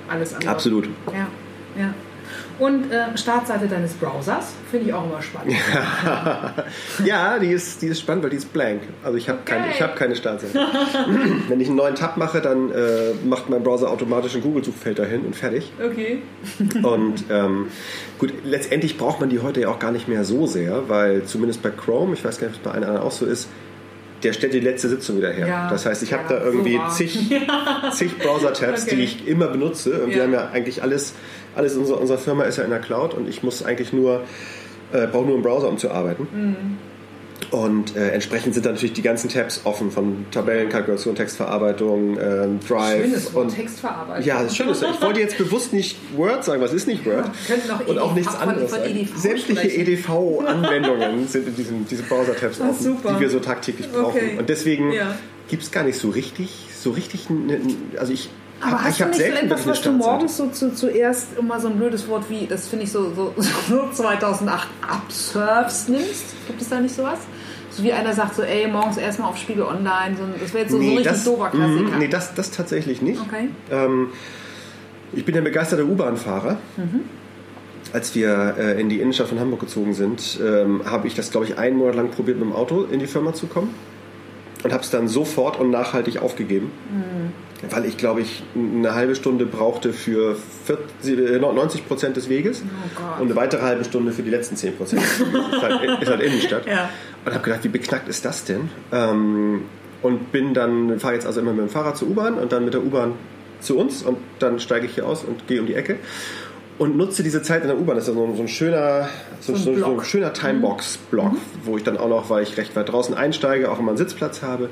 alles andere. Absolut. Ja. Und Startseite deines Browsers finde ich auch immer spannend. Ja, die ist spannend, weil die ist blank. Also ich habe keine Startseite. Wenn ich einen neuen Tab mache, dann macht mein Browser automatisch ein Google-Suchfeld dahin und fertig. Okay. Und gut, letztendlich braucht man die heute ja auch gar nicht mehr so sehr, weil zumindest bei Chrome, ich weiß gar nicht, ob es bei einer anderen auch so ist, der stellt die letzte Sitzung wieder her. Ja, das heißt, ich habe da irgendwie zig Browser-Tabs, die ich immer benutze. Und wir haben ja eigentlich alles in unserer Firma ist ja in der Cloud und ich muss eigentlich brauche nur einen Browser, um zu arbeiten. Und entsprechend sind dann natürlich die ganzen Tabs offen, von Tabellen, Kalkulation, Textverarbeitung, Drive. Schönes Wort, Textverarbeitung. Ja, das Schöne ist, ich wollte jetzt bewusst nicht Word sagen, was ist nicht Word? Und auch nichts anderes sagen. Sämtliche EDV-Anwendungen sind in diese Browser-Tabs offen, die wir so tagtäglich brauchen. Und deswegen gibt es gar nicht so richtig also ich... Aber hast du nicht so etwas, was du morgens so zuerst immer so ein blödes Wort wie, das finde ich so 2008, Upsurfs nimmst? Gibt es da nicht sowas? So wie einer sagt so, ey, morgens erstmal auf Spiegel Online. Das wäre jetzt so richtig dober Klassiker. Nee, das tatsächlich nicht. Okay. Ich bin ein begeisterter U-Bahn-Fahrer. Als wir in die Innenstadt von Hamburg gezogen sind, habe ich das, glaube ich, einen Monat lang probiert, mit dem Auto in die Firma zu kommen. Und habe es dann sofort und nachhaltig aufgegeben. Weil ich, glaube ich, eine halbe Stunde brauchte für 90% des Weges und eine weitere halbe Stunde für die letzten 10%. Ist halt Innenstadt. Ja. Und habe gedacht, wie beknackt ist das denn? Und fahre jetzt also immer mit dem Fahrrad zur U-Bahn und dann mit der U-Bahn zu uns und dann steige ich hier aus und gehe um die Ecke und nutze diese Zeit in der U-Bahn. Das ist so ein schöner, so ein schöner Timebox-Block, wo ich dann auch noch, weil ich recht weit draußen einsteige, auch immer einen Sitzplatz habe.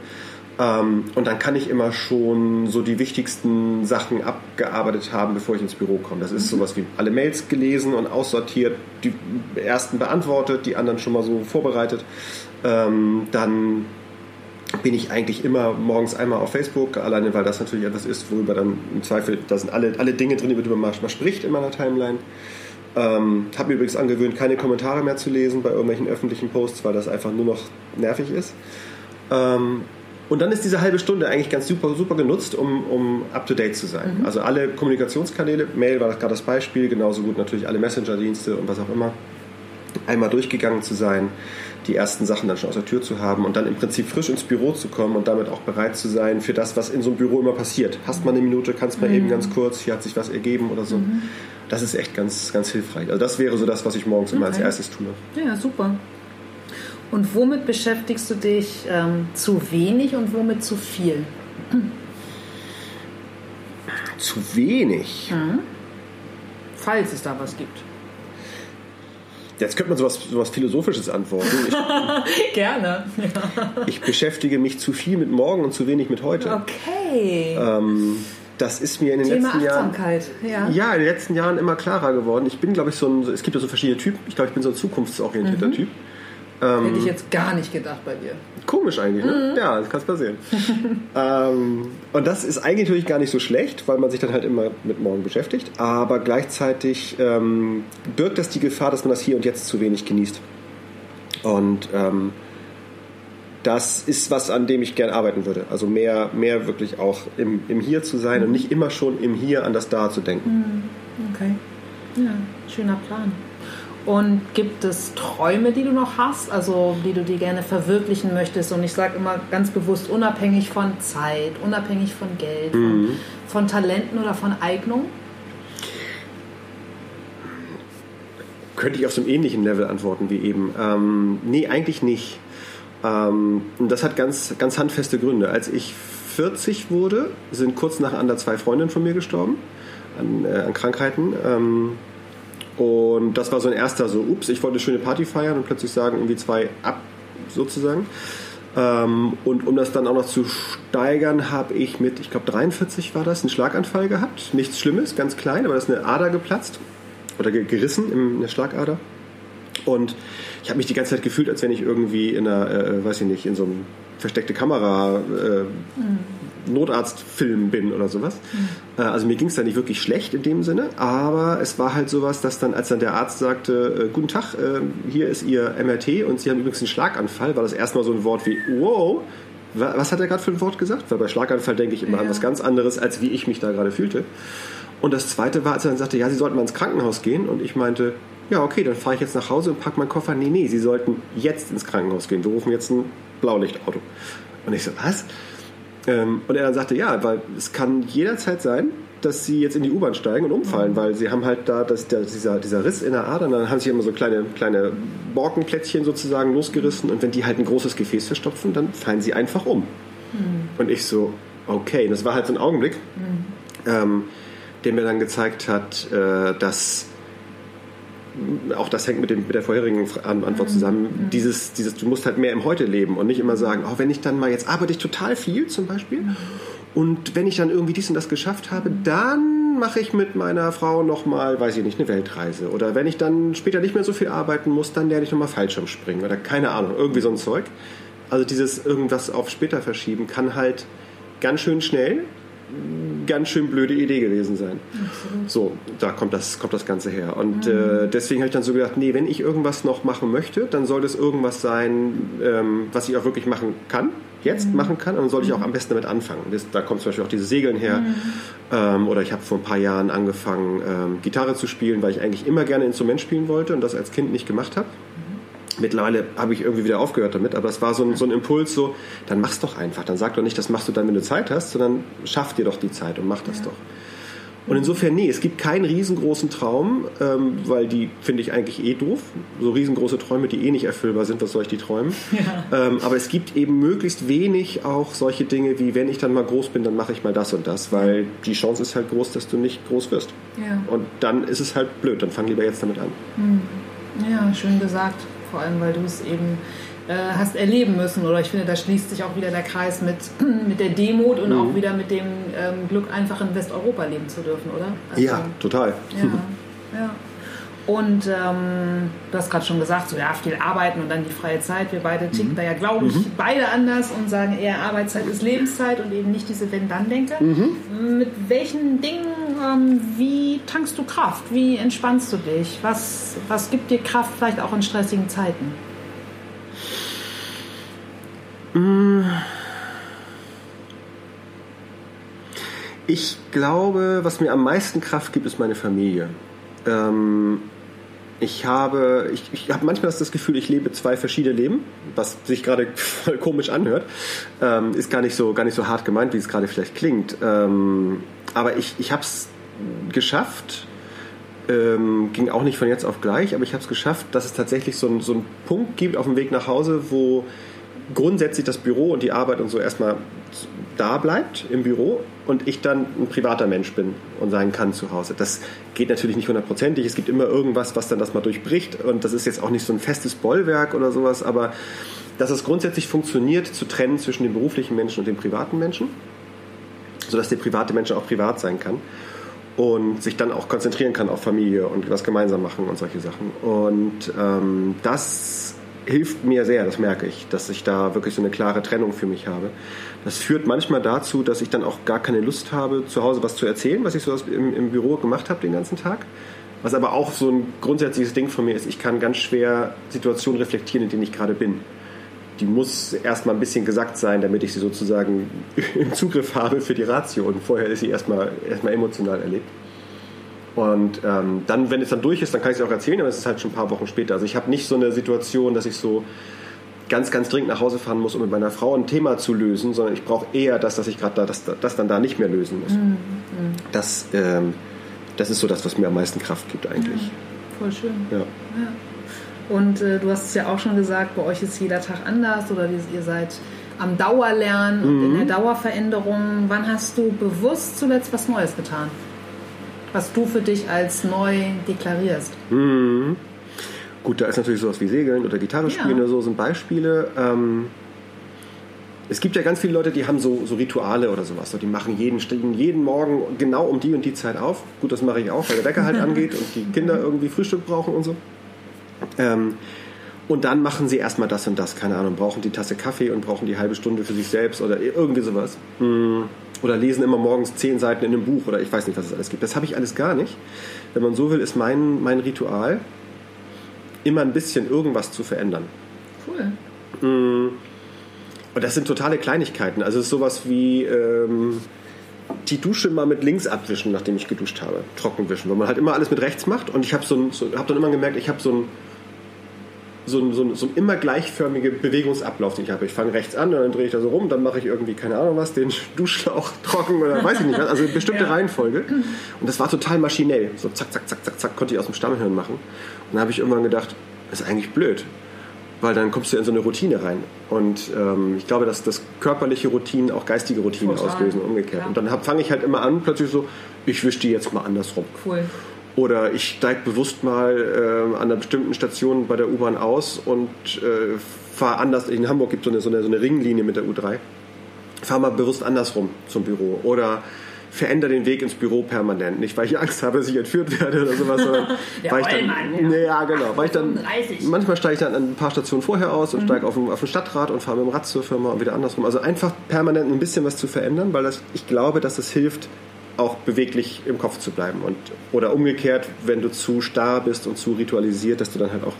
Und dann kann ich immer schon so die wichtigsten Sachen abgearbeitet haben, bevor ich ins Büro komme. Das ist sowas wie alle Mails gelesen und aussortiert, die ersten beantwortet, die anderen schon mal so vorbereitet. Dann bin ich eigentlich immer morgens einmal auf Facebook, alleine weil das natürlich etwas ist, worüber dann im Zweifel, da sind alle Dinge drin, über die man spricht in meiner Timeline. Habe mir übrigens angewöhnt, keine Kommentare mehr zu lesen bei irgendwelchen öffentlichen Posts, weil das einfach nur noch nervig ist. Und dann ist diese halbe Stunde eigentlich ganz super, super genutzt, um up-to-date zu sein. Also alle Kommunikationskanäle, Mail war gerade das Beispiel, genauso gut natürlich alle Messenger-Dienste und was auch immer, einmal durchgegangen zu sein, die ersten Sachen dann schon aus der Tür zu haben und dann im Prinzip frisch ins Büro zu kommen und damit auch bereit zu sein für das, was in so einem Büro immer passiert. Hast mal eine Minute, kannst mal eben ganz kurz, hier hat sich was ergeben oder so. Das ist echt ganz, ganz hilfreich. Also das wäre so das, was ich morgens immer als erstes tue. Ja, super. Und womit beschäftigst du dich zu wenig und womit zu viel? Zu wenig? Mhm. Falls es da was gibt. Jetzt könnte man sowas Philosophisches antworten. Gerne. Ja. Ich beschäftige mich zu viel mit morgen und zu wenig mit heute. Okay. Das ist mir in den letzten Jahren... Thema Achtsamkeit. Ja, in den letzten Jahren immer klarer geworden. Ich bin, glaube ich, es gibt ja so verschiedene Typen. Ich glaube, ich bin so ein zukunftsorientierter Typ. Hätte ich jetzt gar nicht gedacht bei dir. Komisch eigentlich, ne? Mhm. Ja, das kann es passieren. Und das ist eigentlich natürlich gar nicht so schlecht, weil man sich dann halt immer mit morgen beschäftigt. Aber gleichzeitig birgt das die Gefahr, dass man das Hier und Jetzt zu wenig genießt. Und das ist was, an dem ich gern arbeiten würde. Also mehr wirklich auch im Hier zu sein und nicht immer schon im Hier an das Da zu denken. Mhm. Okay. Ja, schöner Plan. Und gibt es Träume, die du noch hast, also die du dir gerne verwirklichen möchtest? Und ich sage immer ganz bewusst, unabhängig von Zeit, unabhängig von Geld, von Talenten oder von Eignung? Könnte ich auf so einem ähnlichen Level antworten wie eben. Nee, eigentlich nicht. Und das hat ganz, ganz handfeste Gründe. Als ich 40 wurde, sind kurz nacheinander 2 Freundinnen von mir gestorben an Krankheiten. Und das war so ein erster ich wollte eine schöne Party feiern und plötzlich sagen, irgendwie 2 ab, sozusagen. Und um das dann auch noch zu steigern, habe ich mit, ich glaube 43 war das, einen Schlaganfall gehabt. Nichts Schlimmes, ganz klein, aber da ist eine Ader geplatzt oder gerissen, eine Schlagader. Und ich habe mich die ganze Zeit gefühlt, als wenn ich irgendwie in einer, in so einem versteckte Kamera Notarztfilm bin oder sowas. Also mir ging es da nicht wirklich schlecht in dem Sinne, aber es war halt sowas, dass dann, als dann der Arzt sagte, guten Tag, hier ist Ihr MRT und Sie haben übrigens einen Schlaganfall, war das erstmal so ein Wort wie, wow, was hat er gerade für ein Wort gesagt? Weil bei Schlaganfall denke ich immer an was ganz anderes, als wie ich mich da gerade fühlte. Und das Zweite war, als er dann sagte, ja, Sie sollten mal ins Krankenhaus gehen und ich meinte, ja, okay, dann fahre ich jetzt nach Hause und packe meinen Koffer. Nee, Sie sollten jetzt ins Krankenhaus gehen. Wir rufen jetzt ein Blaulichtauto. Und ich so, was? Und er dann sagte, ja, weil es kann jederzeit sein, dass Sie jetzt in die U-Bahn steigen und umfallen, weil Sie haben halt da dieser Riss in der Ader und dann haben Sie immer so kleine Borkenplättchen sozusagen losgerissen und wenn die halt ein großes Gefäß verstopfen, dann fallen Sie einfach um. Und ich so, okay, das war halt so ein Augenblick, der mir dann gezeigt hat, dass auch das hängt mit der vorherigen Antwort zusammen, dieses, du musst halt mehr im Heute leben und nicht immer sagen, oh, wenn ich dann mal, jetzt arbeite ich total viel zum Beispiel und wenn ich dann irgendwie dies und das geschafft habe, dann mache ich mit meiner Frau nochmal, eine Weltreise oder wenn ich dann später nicht mehr so viel arbeiten muss, dann lerne ich nochmal Fallschirmspringen oder keine Ahnung, irgendwie so ein Zeug. Also dieses irgendwas auf später verschieben kann halt ganz schön schnell ganz schön blöde Idee gewesen sein. Absolut. So, da kommt das Ganze her. Und deswegen habe ich dann so gedacht, nee, wenn ich irgendwas noch machen möchte, dann soll das irgendwas sein, was ich auch wirklich machen kann, machen kann, und dann sollte ich auch am besten damit anfangen. Da kommt zum Beispiel auch dieses Segeln her. Oder ich habe vor ein paar Jahren angefangen, Gitarre zu spielen, weil ich eigentlich immer gerne Instrument spielen wollte und das als Kind nicht gemacht habe. Mittlerweile habe ich irgendwie wieder aufgehört damit, aber es war so ein Impuls, so, dann mach's doch einfach. Dann sag doch nicht, das machst du dann, wenn du Zeit hast, sondern schaff dir doch die Zeit und mach das doch. Und insofern, nee, es gibt keinen riesengroßen Traum, weil die finde ich eigentlich doof. So riesengroße Träume, die nicht erfüllbar sind, was soll ich die träumen? Ja. Aber es gibt eben möglichst wenig auch solche Dinge wie, wenn ich dann mal groß bin, dann mache ich mal das und das, weil die Chance ist halt groß, dass du nicht groß wirst. Ja. Und dann ist es halt blöd, dann fang lieber jetzt damit an. Ja, schön gesagt. Vor allem, weil du es eben hast erleben müssen. Oder ich finde, da schließt sich auch wieder der Kreis mit der Demut und auch wieder mit dem Glück, einfach in Westeuropa leben zu dürfen, oder? Also, ja, total. Ja, ja. Und du hast gerade schon gesagt, so ja, viel arbeiten und dann die freie Zeit. Wir beide ticken da ja, glaube ich, beide anders und sagen eher, Arbeitszeit ist Lebenszeit und eben nicht diese Wenn-Dann-Denke. Mit welchen Dingen, wie tankst du Kraft? Wie entspannst du dich? Was gibt dir Kraft vielleicht auch in stressigen Zeiten? Ich glaube, was mir am meisten Kraft gibt, ist meine Familie. Ich habe manchmal das Gefühl, ich lebe 2 verschiedene Leben, was sich gerade voll komisch anhört. Ist gar nicht so hart gemeint, wie es gerade vielleicht klingt. Aber ich habe es geschafft, Ging auch nicht von jetzt auf gleich, aber ich habe es geschafft, dass es tatsächlich so einen Punkt gibt auf dem Weg nach Hause, wo grundsätzlich das Büro und die Arbeit und so erstmal da bleibt im Büro und ich dann ein privater Mensch bin und sein kann zu Hause. Das geht natürlich nicht hundertprozentig, es gibt immer irgendwas, was dann das mal durchbricht und das ist jetzt auch nicht so ein festes Bollwerk oder sowas, aber dass es grundsätzlich funktioniert, zu trennen zwischen dem beruflichen Menschen und dem privaten Menschen, sodass der private Mensch auch privat sein kann und sich dann auch konzentrieren kann auf Familie und was gemeinsam machen und solche Sachen. Und das hilft mir sehr, das merke ich, dass ich da wirklich so eine klare Trennung für mich habe. Das führt manchmal dazu, dass ich dann auch gar keine Lust habe, zu Hause was zu erzählen, was ich so im Büro gemacht habe den ganzen Tag. Was aber auch so ein grundsätzliches Ding von mir ist, ich kann ganz schwer Situationen reflektieren, in denen ich gerade bin. Die muss erstmal ein bisschen gesagt sein, damit ich sie sozusagen im Zugriff habe für die Ratio. Und vorher ist sie erstmal emotional erlebt. Und dann, wenn es dann durch ist, dann kann ich es auch erzählen, aber es ist halt schon ein paar Wochen später. Also ich habe nicht so eine Situation, dass ich so ganz, ganz dringend nach Hause fahren muss, um mit meiner Frau ein Thema zu lösen, sondern ich brauche eher dass ich gerade das dann da nicht mehr lösen muss. Mhm. Das ist so das, was mir am meisten Kraft gibt eigentlich. Ja, voll schön. Ja. Ja. Und du hast es ja auch schon gesagt, bei euch ist jeder Tag anders oder ihr seid am Dauerlernen und in der Dauerveränderung. Wann hast du bewusst zuletzt was Neues getan? Was du für dich als neu deklarierst? Mhm. Gut, da ist natürlich sowas wie Segeln oder Gitarre spielen oder so sind Beispiele. Es gibt ja ganz viele Leute, die haben so Rituale oder sowas. So, die machen jeden Morgen genau um die und die Zeit auf. Gut, das mache ich auch, weil der Wecker halt angeht und die Kinder irgendwie Frühstück brauchen und so. Und dann machen sie erstmal das und das, keine Ahnung, brauchen die Tasse Kaffee und brauchen die halbe Stunde für sich selbst oder irgendwie sowas. Oder lesen immer morgens 10 Seiten in einem Buch oder ich weiß nicht, was es alles gibt. Das habe ich alles gar nicht. Wenn man so will, ist mein Ritual, immer ein bisschen irgendwas zu verändern. Cool. Und das sind totale Kleinigkeiten. Also es ist sowas wie... die Dusche mal mit links abwischen, nachdem ich geduscht habe. Trocken wischen, weil man halt immer alles mit rechts macht. Und ich habe hab dann immer gemerkt, ich habe so einen immer gleichförmigen Bewegungsablauf, den ich habe. Ich fange rechts an, dann drehe ich da so rum, dann mache ich irgendwie, keine Ahnung was, den Duschschlauch trocken oder weiß ich nicht was. Also eine bestimmte Reihenfolge. Und das war total maschinell. So zack, zack, zack, zack, zack, konnte ich aus dem Stammhirn machen. Und dann habe ich irgendwann gedacht, das ist eigentlich blöd. Weil dann kommst du in so eine Routine rein. Und ich glaube, dass körperliche Routinen auch geistige Routinen auslösen, umgekehrt. Ja. Und dann fange ich halt immer an, plötzlich so, ich wische die jetzt mal andersrum. Cool. Oder ich steige bewusst mal an einer bestimmten Station bei der U-Bahn aus und fahre anders. In Hamburg gibt es so eine Ringlinie mit der U3. Fahre mal bewusst andersrum zum Büro. Oder verändere den Weg ins Büro permanent. Nicht, weil ich Angst habe, dass ich entführt werde oder sowas, sondern weil ich dann... Weil ich dann manchmal steige ich dann an ein paar Stationen vorher aus und steige auf den Stadtrat und fahre mit dem Rad zur Firma und wieder andersrum. Also einfach permanent ein bisschen was zu verändern, weil ich glaube, dass es hilft, auch beweglich im Kopf zu bleiben. Oder umgekehrt, wenn du zu starr bist und zu ritualisiert, dass du dann halt auch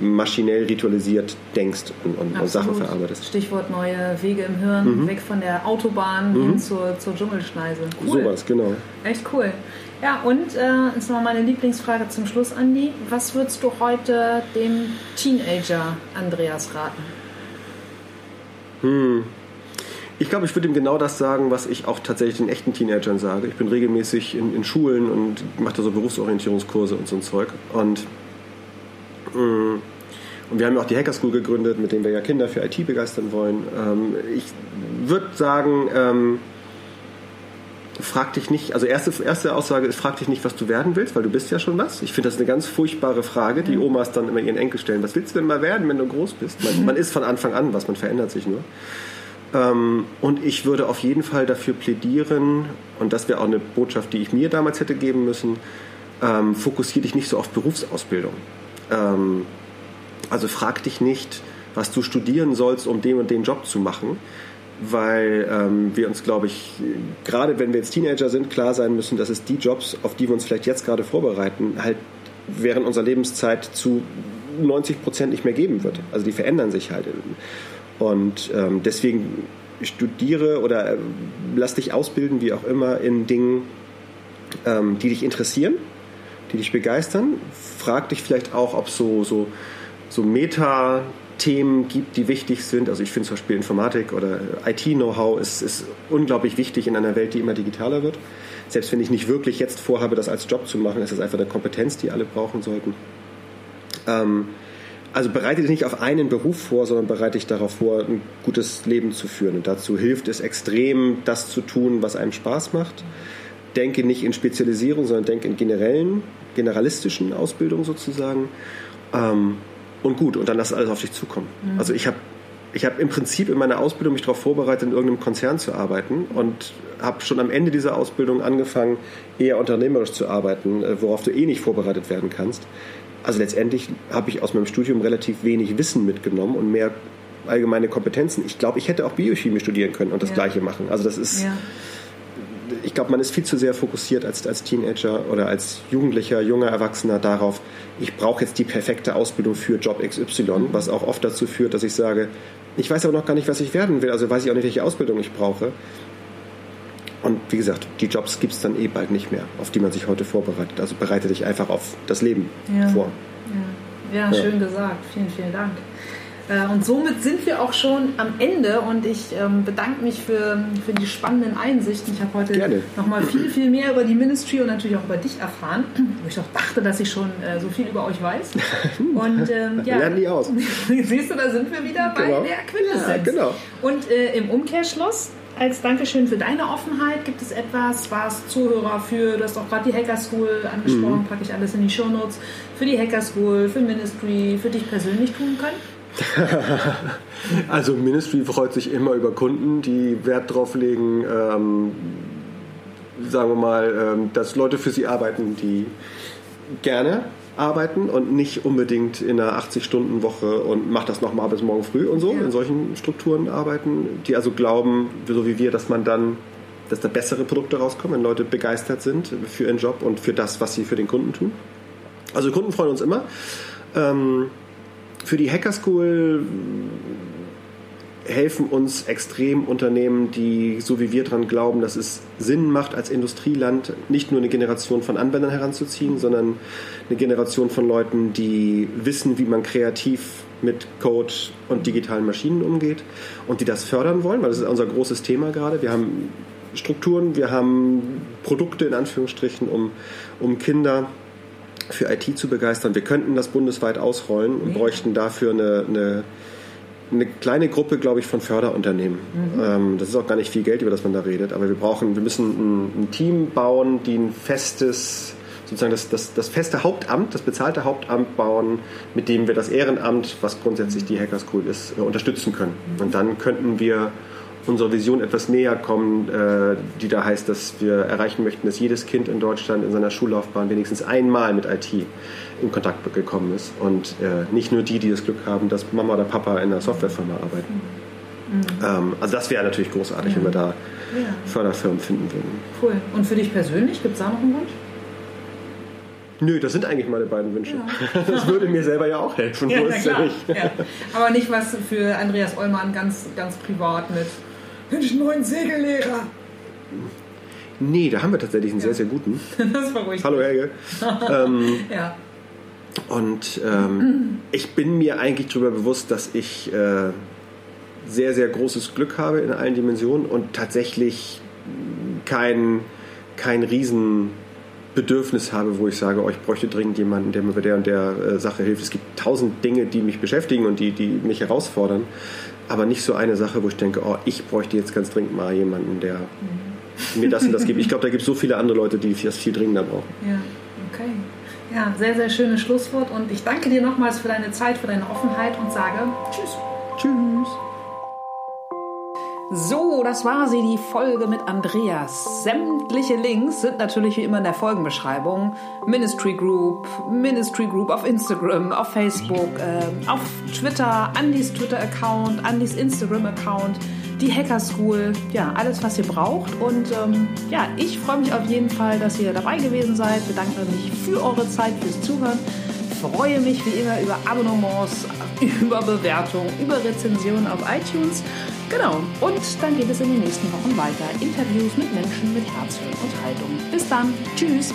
maschinell ritualisiert denkst und Sachen verarbeitest. Stichwort neue Wege im Hirn, weg von der Autobahn hin zur Dschungelschneise. Cool. So was, genau. Echt cool. Ja, und jetzt noch meine Lieblingsfrage zum Schluss, Andi. Was würdest du heute dem Teenager Andreas raten? Ich glaube, ich würde ihm genau das sagen, was ich auch tatsächlich den echten Teenagern sage. Ich bin regelmäßig in Schulen und mache da so Berufsorientierungskurse und so ein Zeug. Und wir haben ja auch die Hacker School gegründet, mit denen wir ja Kinder für IT begeistern wollen. Ich würde sagen, frag dich nicht, also erste Aussage ist, frag dich nicht, was du werden willst, weil du bist ja schon was. Ich finde das eine ganz furchtbare Frage, die Omas dann immer ihren Enkel stellen. Was willst du denn mal werden, wenn du groß bist? Man ist von Anfang an was, man verändert sich nur. Und ich würde auf jeden Fall dafür plädieren, und das wäre auch eine Botschaft, die ich mir damals hätte geben müssen, fokussier dich nicht so auf Berufsausbildung. Also frag dich nicht, was du studieren sollst, um den und den Job zu machen, weil wir uns, glaube ich, gerade wenn wir jetzt Teenager sind, klar sein müssen, dass es die Jobs, auf die wir uns vielleicht jetzt gerade vorbereiten, halt während unserer Lebenszeit zu 90% nicht mehr geben wird. Also die verändern sich halt. Und deswegen studiere oder lass dich ausbilden, wie auch immer, in Dingen, die dich interessieren, die dich begeistern. Frag dich vielleicht auch, ob es so Meta-Themen gibt, die wichtig sind. Also ich finde zum Beispiel Informatik oder IT-Know-how ist unglaublich wichtig in einer Welt, die immer digitaler wird. selbst wenn ich nicht wirklich jetzt vorhabe, das als Job zu machen, ist das einfach eine Kompetenz, die alle brauchen sollten. Also bereite dich nicht auf einen Beruf vor, sondern bereite dich darauf vor, ein gutes Leben zu führen. Und dazu hilft es extrem, das zu tun, was einem Spaß macht. Denke nicht in Spezialisierung, sondern denke in generalistischen Ausbildung sozusagen. Und gut, und dann lass alles auf dich zukommen. Mhm. Also ich habe im Prinzip in meiner Ausbildung mich darauf vorbereitet, in irgendeinem Konzern zu arbeiten und habe schon am Ende dieser Ausbildung angefangen, eher unternehmerisch zu arbeiten, worauf du eh nicht vorbereitet werden kannst. Also letztendlich habe ich aus meinem Studium relativ wenig Wissen mitgenommen und mehr allgemeine Kompetenzen. Ich glaube, ich hätte auch Biochemie studieren können und das Gleiche machen. Also das ist, ich glaube, man ist viel zu sehr fokussiert als Teenager oder als Jugendlicher, junger Erwachsener darauf, ich brauche jetzt die perfekte Ausbildung für Job XY, was auch oft dazu führt, dass ich sage, ich weiß aber noch gar nicht, was ich werden will, also weiß ich auch nicht, welche Ausbildung ich brauche. Und wie gesagt, die Jobs gibt es dann eh bald nicht mehr, auf die man sich heute vorbereitet. Also bereite dich einfach auf das Leben vor. Ja, schön gesagt. Vielen, vielen Dank. Und somit sind wir auch schon am Ende und ich bedanke mich für die spannenden Einsichten. Ich habe heute nochmal viel, viel mehr über die Ministry und natürlich auch über dich erfahren, wo ich auch dachte, dass ich schon so viel über euch weiß. Und lernen die aus. Siehst du, da sind wir wieder bei der Quintessenz. Ja, genau. Und im Umkehrschluss, als Dankeschön für deine Offenheit, gibt es etwas, was Zuhörer für, du hast auch gerade die Hacker School angesprochen, packe ich alles in die Shownotes, für die Hacker School, für Ministry, für dich persönlich tun können? Also Ministry freut sich immer über Kunden, die Wert drauf legen, sagen wir mal, dass Leute für sie arbeiten, die gerne arbeiten und nicht unbedingt in einer 80-Stunden-Woche und macht das nochmal bis morgen früh und so, in solchen Strukturen arbeiten, die also glauben, so wie wir, dass da bessere Produkte rauskommen, wenn Leute begeistert sind für ihren Job und für das, was sie für den Kunden tun. Also Kunden freuen uns immer. Für die Hacker School helfen uns extrem Unternehmen, die so wie wir dran glauben, dass es Sinn macht, als Industrieland nicht nur eine Generation von Anwendern heranzuziehen, sondern eine Generation von Leuten, die wissen, wie man kreativ mit Code und digitalen Maschinen umgeht und die das fördern wollen, weil das ist unser großes Thema gerade. Wir haben Strukturen, wir haben Produkte in Anführungsstrichen, um Kinder für IT zu begeistern. Wir könnten das bundesweit ausrollen und bräuchten dafür eine kleine Gruppe, glaube ich, von Förderunternehmen. Das ist auch gar nicht viel Geld, über das man da redet, aber wir müssen ein Team bauen, die ein festes, sozusagen das feste Hauptamt, das bezahlte Hauptamt bauen, mit dem wir das Ehrenamt, was grundsätzlich die Hacker School ist, unterstützen können. Und dann könnten wir unserer Vision etwas näher kommen, die da heißt, dass wir erreichen möchten, dass jedes Kind in Deutschland in seiner Schullaufbahn wenigstens einmal mit IT in Kontakt gekommen ist und nicht nur die das Glück haben, dass Mama oder Papa in einer Softwarefirma arbeiten. Also das wäre natürlich großartig, wenn wir da Förderfirmen finden würden. Cool. Und für dich persönlich, gibt es da noch einen Wunsch? Nö, das sind eigentlich meine beiden Wünsche. Ja. Das würde mir selber ja auch helfen. Ja, aber nicht was für Andreas Ollmann ganz, ganz privat mit Mensch, neuen Segellehrer. Nee, da haben wir tatsächlich einen sehr, sehr guten. Das war ruhig. Hallo Helge. Und ich bin mir eigentlich darüber bewusst, dass ich sehr, sehr großes Glück habe in allen Dimensionen und tatsächlich kein Riesenbedürfnis habe, wo ich sage, ich bräuchte dringend jemanden, der mir bei der und der Sache hilft. Es gibt 1000 Dinge, die mich beschäftigen und die mich herausfordern. Aber nicht so eine Sache, wo ich denke, ich bräuchte jetzt ganz dringend mal jemanden, der mir das und das gibt. Ich glaube, da gibt es so viele andere Leute, die das viel dringender brauchen. Ja, okay. Ja, sehr, sehr schönes Schlusswort. Und ich danke dir nochmals für deine Zeit, für deine Offenheit und sage tschüss. Tschüss. So, das war sie, die Folge mit Andreas. Sämtliche Links sind natürlich wie immer in der Folgenbeschreibung. Ministry Group auf Instagram, auf Facebook, auf Twitter, Andys Twitter-Account, Andys Instagram-Account, die Hacker School, ja, alles, was ihr braucht. Und ich freue mich auf jeden Fall, dass ihr dabei gewesen seid. Bedanke mich für eure Zeit, fürs Zuhören. Freue mich wie immer über Abonnements, über Bewertungen, über Rezensionen auf iTunes. Genau. Und dann geht es in den nächsten Wochen weiter. Interviews mit Menschen mit Herz und Haltung. Bis dann. Tschüss.